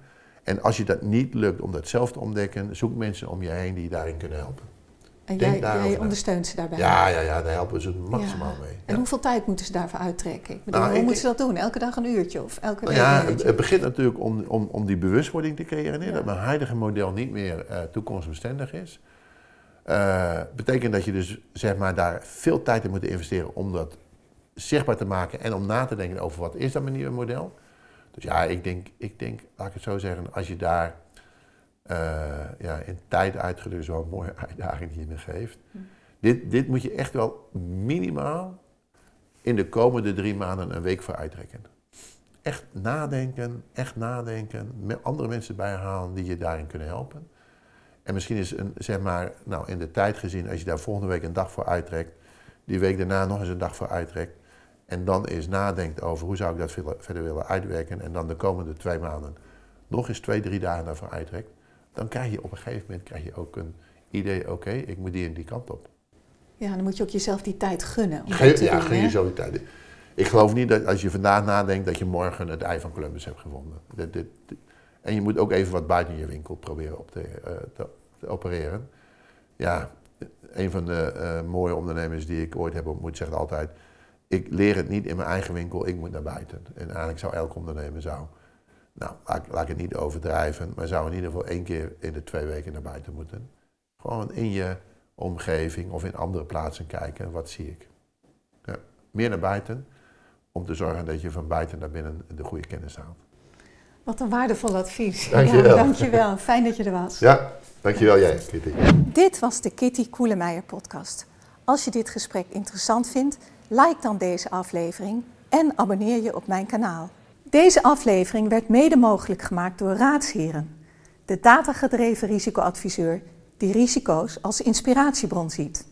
En als je dat niet lukt om dat zelf te ontdekken, zoek mensen om je heen die je daarin kunnen helpen. En jij, jij ondersteunt ze daarbij? Ja, ja, ja, daar helpen ze maximaal ja. mee. En ja. hoeveel tijd moeten ze daarvoor uittrekken? Ik bedoel, nou, hoe ik, moeten ze dat doen? Elke dag een uurtje? Of elke nou, ja, een uurtje? Het begint natuurlijk om, om, om die bewustwording te creëren. Ja. Dat mijn huidige model niet meer uh, toekomstbestendig is. Uh, betekent dat je dus zeg maar, daar veel tijd in moet investeren om dat zichtbaar te maken en om na te denken over wat is dat mijn nieuwe model. Dus ja, ik denk, ik denk laat ik het zo zeggen, als je daar Uh, ja, in tijd uitgedrukt is wel een mooie uitdaging die je me geeft. Hm. Dit, dit moet je echt wel minimaal in de komende drie maanden een week voor uittrekken. Echt nadenken, echt nadenken, met andere mensen bijhalen die je daarin kunnen helpen. En misschien is een, zeg maar, nou in de tijd gezien, als je daar volgende week een dag voor uittrekt, die week daarna nog eens een dag voor uittrekt, en dan eens nadenkt over hoe zou ik dat verder willen uitwerken, en dan de komende twee maanden nog eens twee, drie dagen daarvoor uittrekt, dan krijg je op een gegeven moment krijg je ook een idee, oké, okay, ik moet die en die kant op. Ja, dan moet je ook jezelf die tijd gunnen. Om Ge- te ja, doen, gun jezelf die tijd. Ik geloof niet dat als je vandaag nadenkt dat je morgen het ei van Columbus hebt gevonden. Dat, dit, dit, En je moet ook even wat buiten je winkel proberen op te, uh, te, te opereren. Ja, een van de uh, mooie ondernemers die ik ooit heb ontmoet zegt altijd... ik leer het niet in mijn eigen winkel, ik moet naar buiten. En eigenlijk zou elk ondernemer zou... nou, laat, laat ik het niet overdrijven... maar zou in ieder geval één keer in de twee weken naar buiten moeten. Gewoon in je omgeving of in andere plaatsen kijken, wat zie ik. Ja, meer naar buiten, om te zorgen dat je van buiten naar binnen de goede kennis haalt. Wat een waardevol advies. Dankjewel. Ja, dankjewel. Fijn dat je er was. Ja, dankjewel jij, Kitty. Dit was de Kitty Koelemeijer podcast. Als je dit gesprek interessant vindt, like dan deze aflevering en abonneer je op mijn kanaal. Deze aflevering werd mede mogelijk gemaakt door Raadsheren, de datagedreven risicoadviseur die risico's als inspiratiebron ziet.